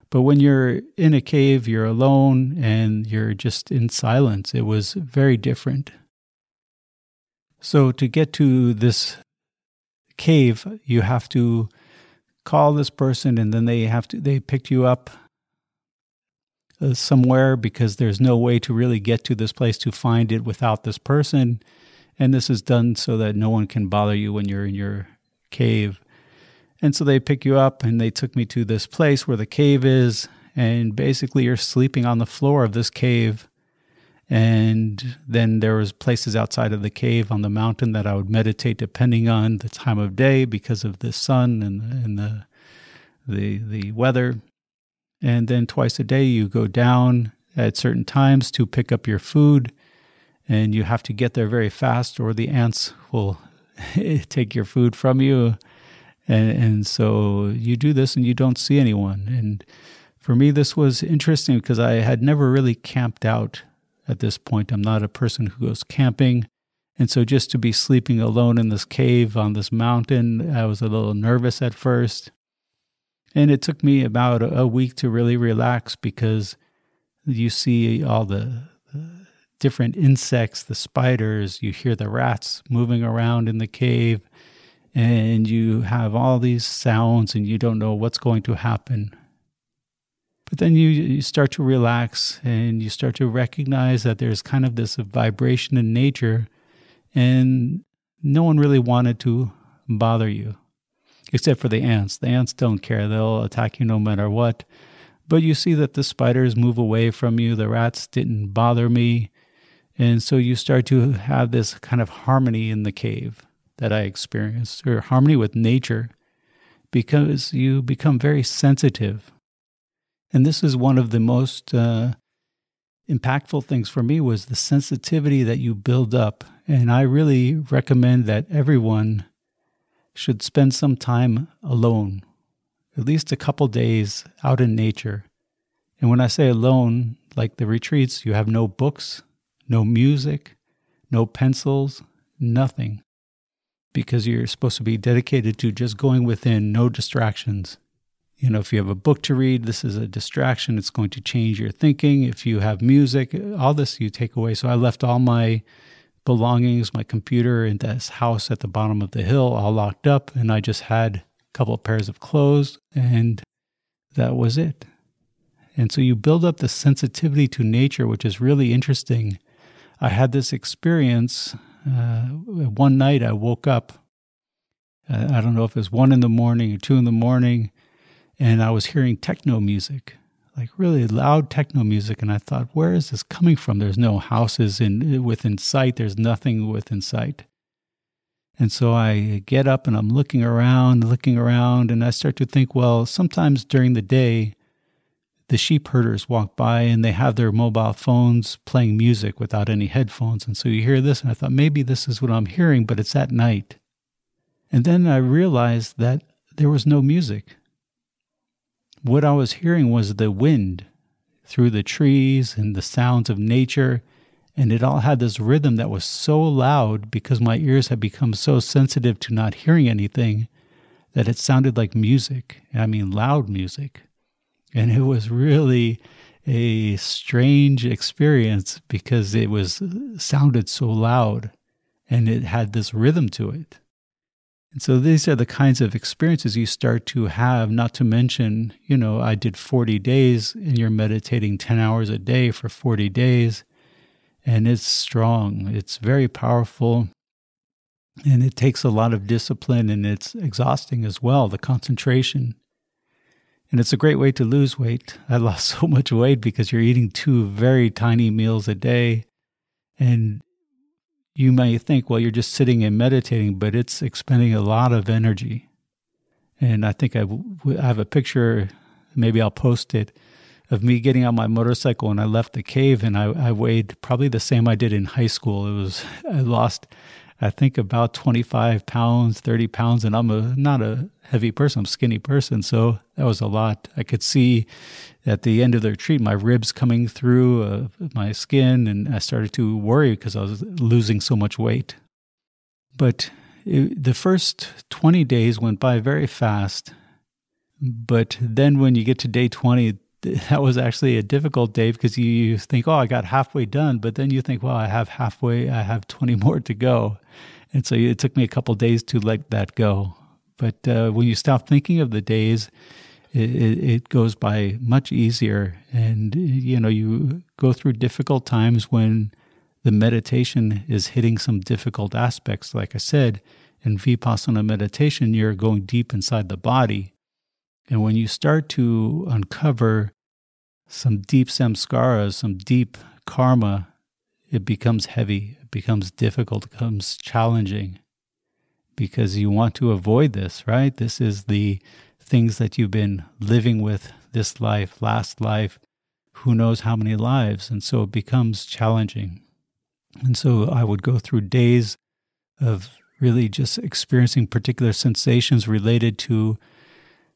But when you're in a cave, you're alone, and you're just in silence. It was very different. So to get to this cave, you have to call this person, and then they pick you up somewhere, because there's no way to really get to this place to find it without this person. And this is done so that no one can bother you when you're in your cave. And so they pick you up, and they took me to this place where the cave is, and basically you're sleeping on the floor of this cave. And then there was places outside of the cave on the mountain that I would meditate depending on the time of day because of the sun and the weather. And then twice a day you go down at certain times to pick up your food, and you have to get there very fast or the ants will take your food from you. And so you do this and you don't see anyone. And for me, this was interesting because I had never really camped out at this point. I'm not a person who goes camping. And so just to be sleeping alone in this cave on this mountain, I was a little nervous at first. And it took me about a week to really relax because you see all the different insects, the spiders, you hear the rats moving around in the cave, and you have all these sounds and you don't know what's going to happen. But then you start to relax and you start to recognize that there's kind of this vibration in nature, and no one really wanted to bother you, except for the ants. The ants don't care. They'll attack you no matter what. But you see that the spiders move away from you. The rats didn't bother me. And so you start to have this kind of harmony in the cave that I experienced, or harmony with nature, because you become very sensitive. And this is one of the most impactful things for me, was the sensitivity that you build up. And I really recommend that everyone should spend some time alone, at least a couple days out in nature. And when I say alone, like the retreats, you have no books, no music, no pencils, nothing, because you're supposed to be dedicated to just going within, no distractions. You know, if you have a book to read, this is a distraction. It's going to change your thinking. If you have music, all this you take away. So I left all my belongings, my computer, in this house at the bottom of the hill, all locked up, and I just had a couple of pairs of clothes, and that was it. And so you build up the sensitivity to nature, which is really interesting. I had this experience. One night I woke up, I don't know if it was 1 a.m. or 2 a.m, and I was hearing techno music, like really loud techno music. And I thought, where is this coming from? There's no houses within sight. There's nothing within sight. And so I get up and I'm looking around, and I start to think, well, sometimes during the day, the sheep herders walk by and they have their mobile phones playing music without any headphones. And so you hear this, and I thought, maybe this is what I'm hearing, but it's at night. And then I realized that there was no music. What I was hearing was the wind through the trees and the sounds of nature, and it all had this rhythm that was so loud because my ears had become so sensitive to not hearing anything that it sounded like music, and I mean loud music. And it was really a strange experience because it was sounded so loud and it had this rhythm to it. And so these are the kinds of experiences you start to have, not to mention, you know, I did 40 days and you're meditating 10 hours a day for 40 days. And it's strong. It's very powerful. And it takes a lot of discipline, and it's exhausting as well, the concentration. And it's a great way to lose weight. I lost so much weight because you're eating 2 very tiny meals a day. And you may think, well, you're just sitting and meditating, but it's expending a lot of energy. And I think I have a picture, maybe I'll post it, of me getting on my motorcycle when I left the cave, and I weighed probably the same I did in high school. I lost, I think, about 25 pounds, 30 pounds, and I'm not a heavy person, I'm a skinny person, so that was a lot. I could see at the end of the retreat my ribs coming through my skin, and I started to worry because I was losing so much weight. But the first 20 days went by very fast. But then when you get to day 20, that was actually a difficult day because you think, oh, I got halfway done. But then you think, well, I have 20 more to go. And so it took me a couple of days to let that go. But when you stop thinking of the days, it goes by much easier. And, you know, you go through difficult times when the meditation is hitting some difficult aspects. Like I said, in Vipassana meditation, you're going deep inside the body. And when you start to uncover some deep samskaras, some deep karma, it becomes heavy, it becomes difficult, it becomes challenging, because you want to avoid this, right? This is the things that you've been living with this life, last life, who knows how many lives, and so it becomes challenging. And so I would go through days of really just experiencing particular sensations related to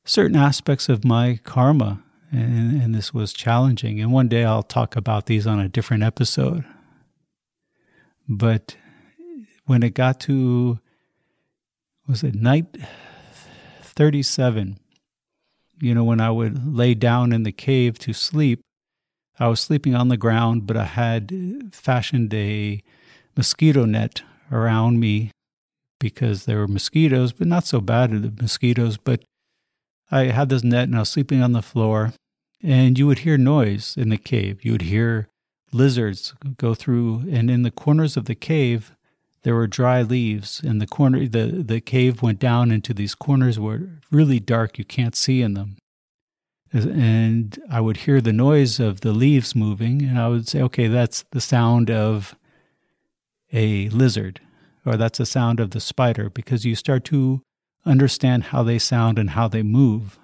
certain aspects of my karma, and this was challenging. And one day I'll talk about these on a different episode. But when it got to, was it night 37, you know, when I would lay down in the cave to sleep, I was sleeping on the ground, but I had fashioned a mosquito net around me because there were mosquitoes, but not so bad at the mosquitoes, but I had this net and I was sleeping on the floor, and you would hear noise in the cave. You would hear lizards go through, and in the corners of the cave, there were dry leaves, and the cave went down into these corners were really dark, you can't see in them. And I would hear the noise of the leaves moving, and I would say, okay, that's the sound of a lizard, or that's the sound of the spider, because you start to understand how they sound and how they move.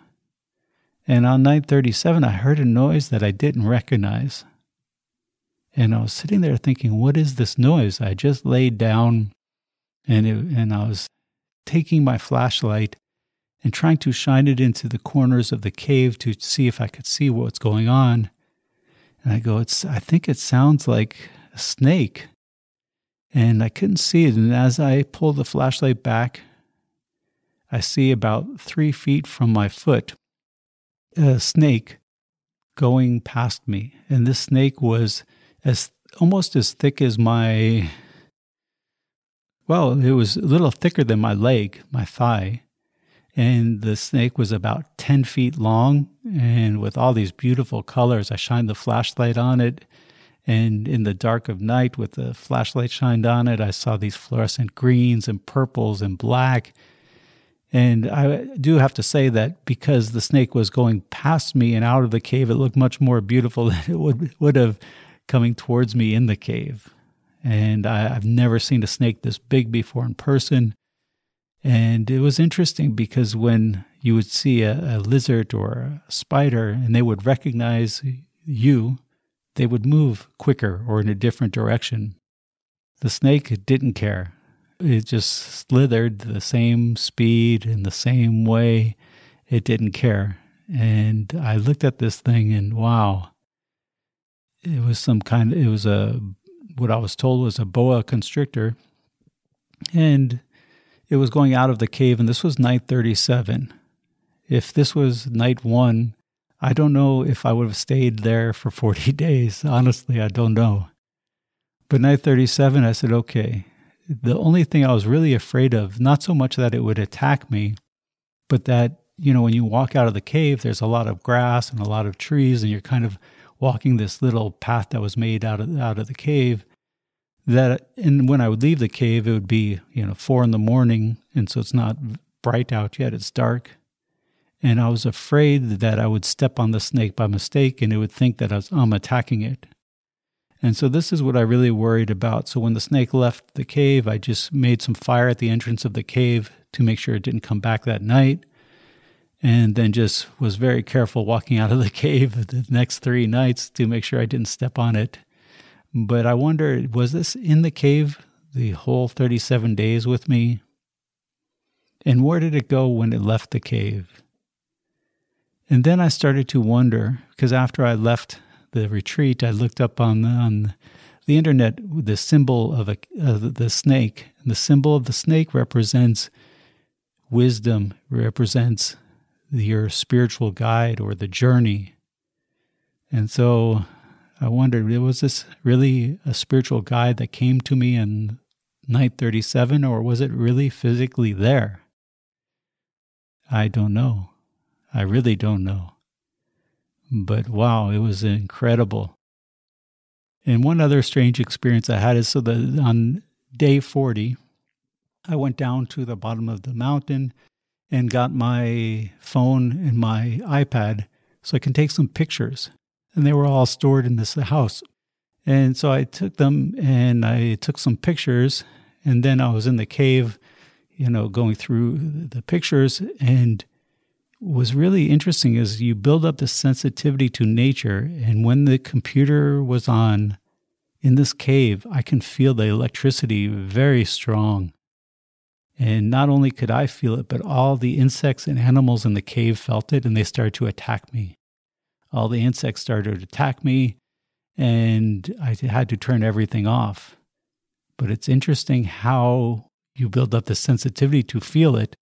And on night 37, I heard a noise that I didn't recognize. And I was sitting there thinking, what is this noise? I just laid down and I was taking my flashlight and trying to shine it into the corners of the cave to see if I could see what's going on. And I go, I think it sounds like a snake. And I couldn't see it. And as I pulled the flashlight back, I see about 3 feet from my foot a snake going past me. And this snake was almost as thick as it was a little thicker than my leg, my thigh. And the snake was about 10 feet long and with all these beautiful colors. I shined the flashlight on it, and in the dark of night with the flashlight shined on it, I saw these fluorescent greens and purples and black. And I do have to say that because the snake was going past me and out of the cave, it looked much more beautiful than it would have coming towards me in the cave. And I've never seen a snake this big before in person. And it was interesting because when you would see a lizard or a spider and they would recognize you, they would move quicker or in a different direction. The snake didn't care. It just slithered the same speed in the same way. It didn't care. And I looked at this thing and wow, what I was told was a boa constrictor. And it was going out of the cave, and this was night 37. If this was night 1, I don't know if I would have stayed there for 40 days. Honestly, I don't know. But night 37, I said, okay. The only thing I was really afraid of, not so much that it would attack me, but that, you know, when you walk out of the cave, there's a lot of grass and a lot of trees, and you're kind of walking this little path that was made out of the cave. And when I would leave the cave, it would be, you know, 4 a.m, and so it's not bright out yet, it's dark. And I was afraid that I would step on the snake by mistake, and it would think that I'm attacking it. And so this is what I really worried about. So when the snake left the cave, I just made some fire at the entrance of the cave to make sure it didn't come back that night. And then just was very careful walking out of the cave the next 3 nights to make sure I didn't step on it. But I wonder, was this in the cave the whole 37 days with me? And where did it go when it left the cave? And then I started to wonder, because after I left the retreat, I looked up on the internet the symbol of the snake. And the symbol of the snake represents wisdom, represents your spiritual guide or the journey. And so I wondered, was this really a spiritual guide that came to me in night 37, or was it really physically there? I don't know. I really don't know. But wow, it was incredible. And one other strange experience I had is so that on day 40, I went down to the bottom of the mountain and got my phone and my iPad so I can take some pictures. And they were all stored in this house. And so I took them and I took some pictures. And then I was in the cave, you know, going through the pictures. And what's really interesting is you build up this sensitivity to nature. And when the computer was on in this cave, I can feel the electricity very strong. And not only could I feel it, but all the insects and animals in the cave felt it, and they started to attack me. All the insects started to attack me, and I had to turn everything off. But it's interesting how you build up the sensitivity to feel it.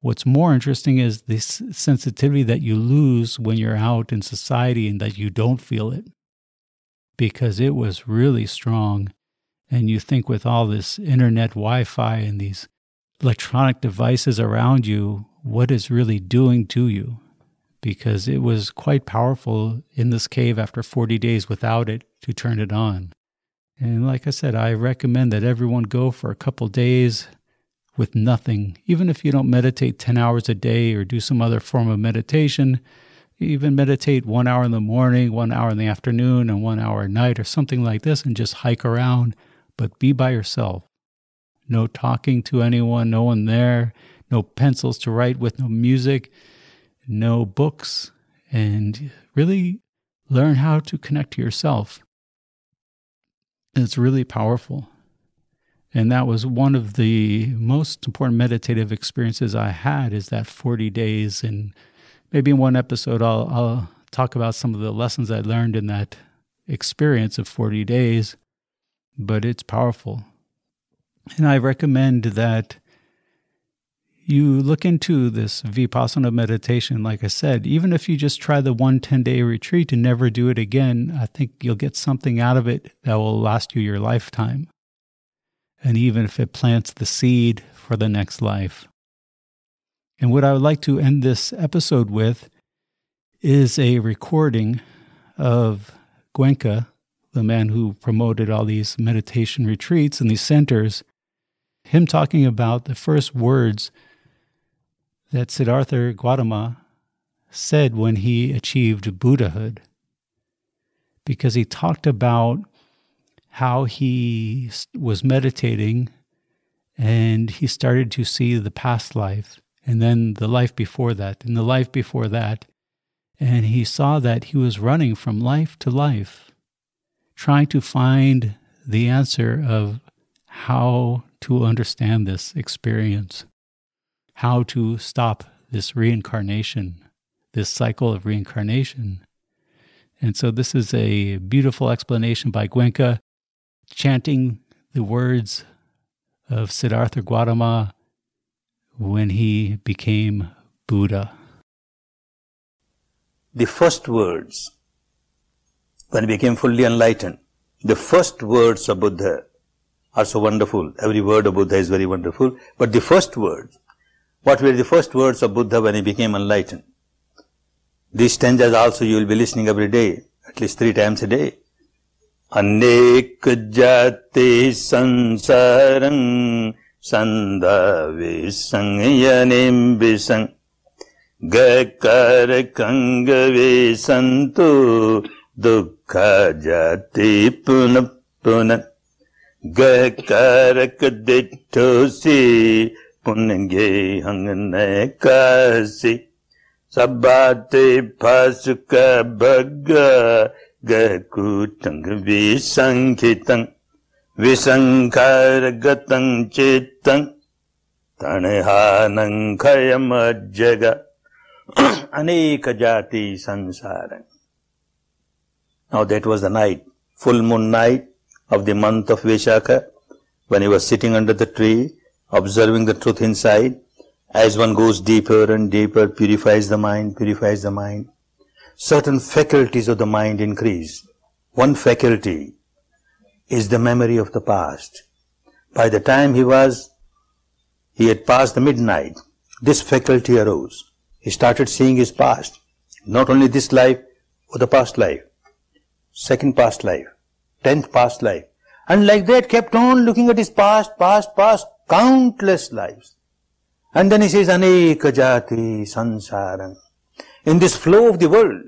What's more interesting is the sensitivity that you lose when you're out in society and that you don't feel it, because it was really strong. And you think with all this internet Wi-Fi and these electronic devices around you, what is really doing to you? Because it was quite powerful in this cave after 40 days without it to turn it on. And like I said, I recommend that everyone go for a couple days with nothing. Even if you don't meditate 10 hours a day or do some other form of meditation, even meditate 1 hour in the morning, 1 hour in the afternoon, and 1 hour at night or something like this, and just hike around. But be by yourself. No talking to anyone, no one there, no pencils to write with, no music, no books, and really learn how to connect to yourself. It's really powerful. And that was one of the most important meditative experiences I had, is that 40 days. And maybe in one episode I'll talk about some of the lessons I learned in that experience of 40 days. But it's powerful. And I recommend that you look into this Vipassana meditation. Like I said, even if you just try the 10-day retreat and never do it again, I think you'll get something out of it that will last you your lifetime. And even if it plants the seed for the next life. And what I would like to end this episode with is a recording of Goenka, the man who promoted all these meditation retreats and these centers, him talking about the first words that Siddhartha Gautama said when he achieved Buddhahood. Because he talked about how he was meditating and he started to see the past life and then the life before that and the life before that. And he saw that he was running from life to life, trying to find the answer of how to understand this experience, how to stop this reincarnation, this cycle of reincarnation. And so this is a beautiful explanation by Goenka, chanting the words of Siddhartha Gautama when he became Buddha. The first words, when he became fully enlightened, the first words of Buddha are so wonderful. Every word of Buddha is very wonderful. But the first words, what were the first words of Buddha when he became enlightened? These stanzas also you will be listening every day, at least 3 times a day. Anek jati sansaran sandavisangyanimbisang gakarakangavisantu Dukkha jati punapuna gakarakadittosi punange hanganekasi sabbate pasuka bhagga gakutangvi sankhitan visankharagatang chitang tanihanankhayamajjaga aneka jati sansaran. Now that was the night, full moon night of the month of Vesakha, when he was sitting under the tree, observing the truth inside, As one goes deeper and deeper, purifies the mind, certain faculties of the mind increase. One faculty is the memory of the past. By the time he had passed the midnight, this faculty arose. He started seeing his past, not only this life, or the past life, second past life, 10th past life, and like that kept on looking at his past, countless lives. And then he says, Aneka jati sansaram. In this flow of the world,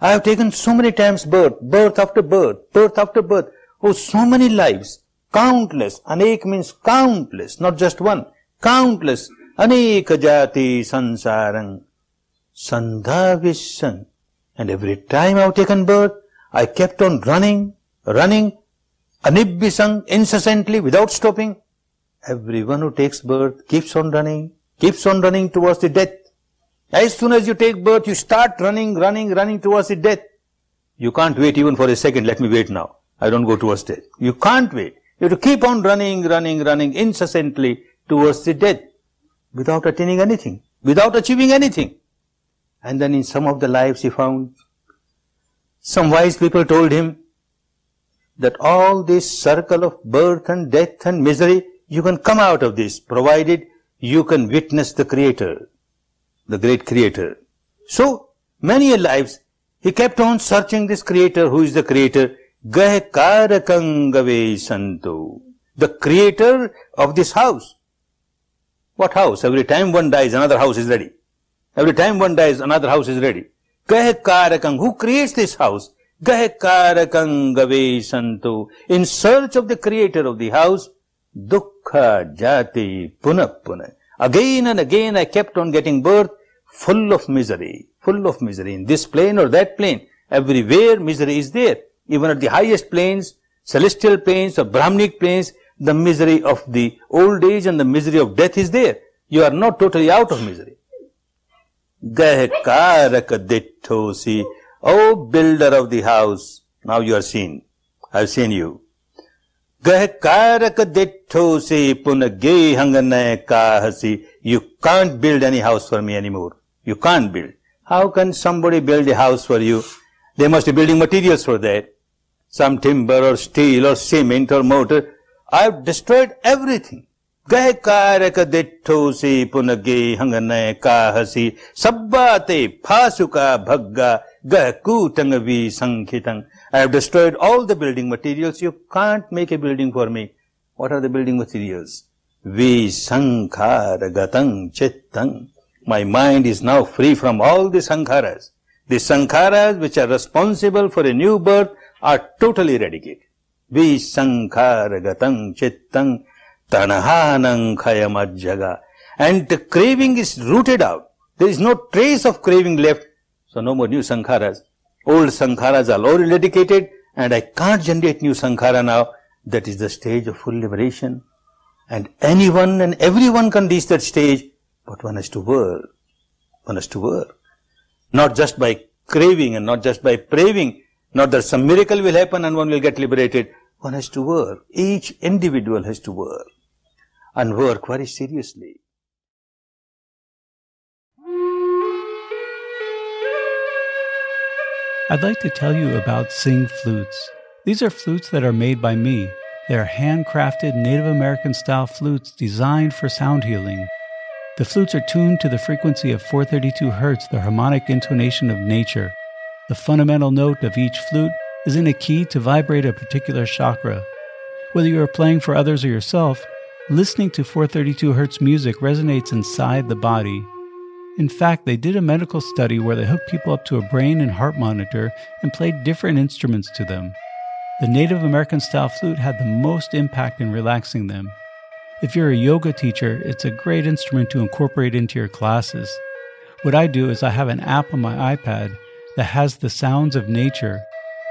I have taken so many times birth, birth after birth, birth after birth. Oh, so many lives, countless. Anek means countless, not just one. Countless. Aneka jati sansaram. Sandhavishan. And every time I have taken birth, I kept on running, anibbisang, incessantly, without stopping. Everyone who takes birth keeps on running towards the death. As soon as you take birth, you start running towards the death. You can't wait even for a second. Let me wait now. I don't go towards death. You can't wait. You have to keep on running incessantly towards the death without attaining anything, without achieving anything. And then in some of the lives he found, some wise people told him that all this circle of birth and death and misery, you can come out of this, provided you can witness the Creator, the great Creator. So, many lives, he kept on searching this Creator. Who is the Creator? Gah karakangave santu. The Creator of this house. What house? Every time one dies, another house is ready. Every time one dies, another house is ready. Gah karakang. Who creates this house? Gah karakangave santu. In search of the Creator of the house, Dukkha jati punapuna. Again and again I kept on getting birth, full of misery, in this plane or that plane. Everywhere misery is there. Even at the highest planes, celestial planes or Brahmanic planes, the misery of the old age and the misery of death is there. You are not totally out of misery. Gah karaka dittosi. O builder of the house, now you are seen. I have seen you. You can't build any house for me anymore. You can't build. How can somebody build a house for you? They must be building materials for that. Some timber or steel or cement or mortar. I've destroyed everything. I have destroyed all the building materials. You can't make a building for me. What are the building materials? Vesakha gatang chittang. My mind is now free from all the sankharas. The sankharas which are responsible for a new birth are totally eradicated. Vesakha gatang chittang tanahanang khayamajjaga. And the craving is rooted out. There is no trace of craving left. So no more new sankharas. Old sankharas are all eradicated, and I can't generate new sankhara now. That is the stage of full liberation. And anyone and everyone can reach that stage, but one has to work. One has to work. Not just by craving and not just by praving, not that some miracle will happen and one will get liberated. One has to work. Each individual has to work. And work very seriously. I'd like to tell you about Singh flutes. These are flutes that are made by me. They are handcrafted Native American-style flutes designed for sound healing. The flutes are tuned to the frequency of 432 Hz, the harmonic intonation of nature. The fundamental note of each flute is in a key to vibrate a particular chakra. Whether you are playing for others or yourself, listening to 432 Hz music resonates inside the body. In fact, they did a medical study where they hooked people up to a brain and heart monitor and played different instruments to them. The Native American-style flute had the most impact in relaxing them. If you're a yoga teacher, it's a great instrument to incorporate into your classes. What I do is I have an app on my iPad that has the sounds of nature,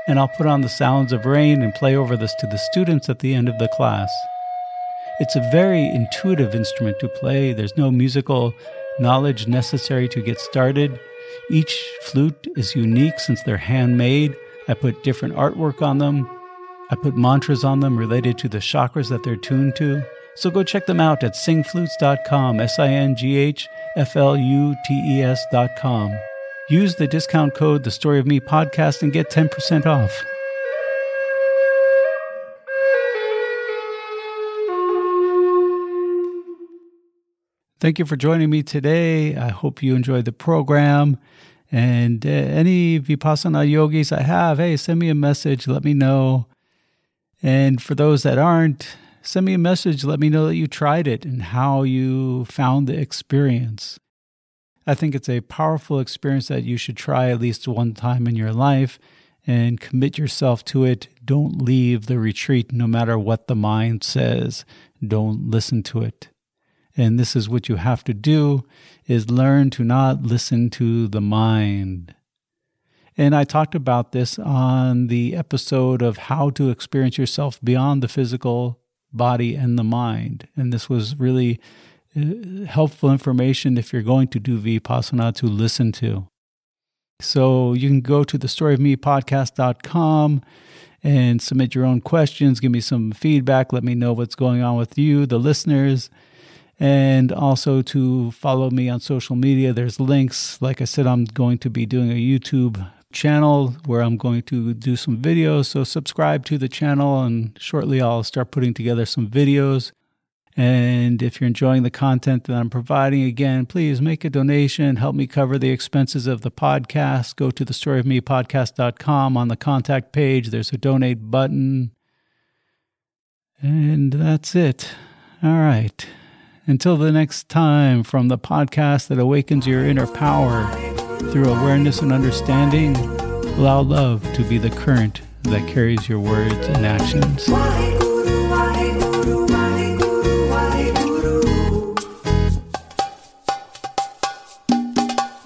and I'll put on the sounds of rain and play over this to the students at the end of the class. It's a very intuitive instrument to play. There's no musical knowledge necessary to get started. Each flute is unique since they're handmade. I put different artwork on them. I put mantras on them related to the chakras that they're tuned to. So go check them out at singflutes.com, SINGHFLUTES.com. Use the discount code The Story of Me Podcast and get 10% off. Thank you for joining me today. I hope you enjoyed the program. And any Vipassana yogis I have, hey, send me a message, let me know. And for those that aren't, send me a message, let me know that you tried it and how you found the experience. I think it's a powerful experience that you should try at least one time in your life and commit yourself to it. Don't leave the retreat no matter what the mind says. Don't listen to it. And this is what you have to do, is learn to not listen to the mind. And I talked about this on the episode of how to experience yourself beyond the physical body and the mind. And this was really helpful information if you're going to do Vipassana to listen to. So you can go to thestoryofmepodcast.com and submit your own questions. Give me some feedback. Let me know what's going on with you, the listeners. And also to follow me on social media. There's links. Like I said, I'm going to be doing a YouTube channel where I'm going to do some videos. So subscribe to the channel, and shortly I'll start putting together some videos. And if you're enjoying the content that I'm providing, again, please make a donation. Help me cover the expenses of the podcast. Go to thestoryofmepodcast.com. On the contact page, there's a donate button. And that's it. All right. Until the next time, from the podcast that awakens your inner power through awareness and understanding, allow love to be the current that carries your words and actions.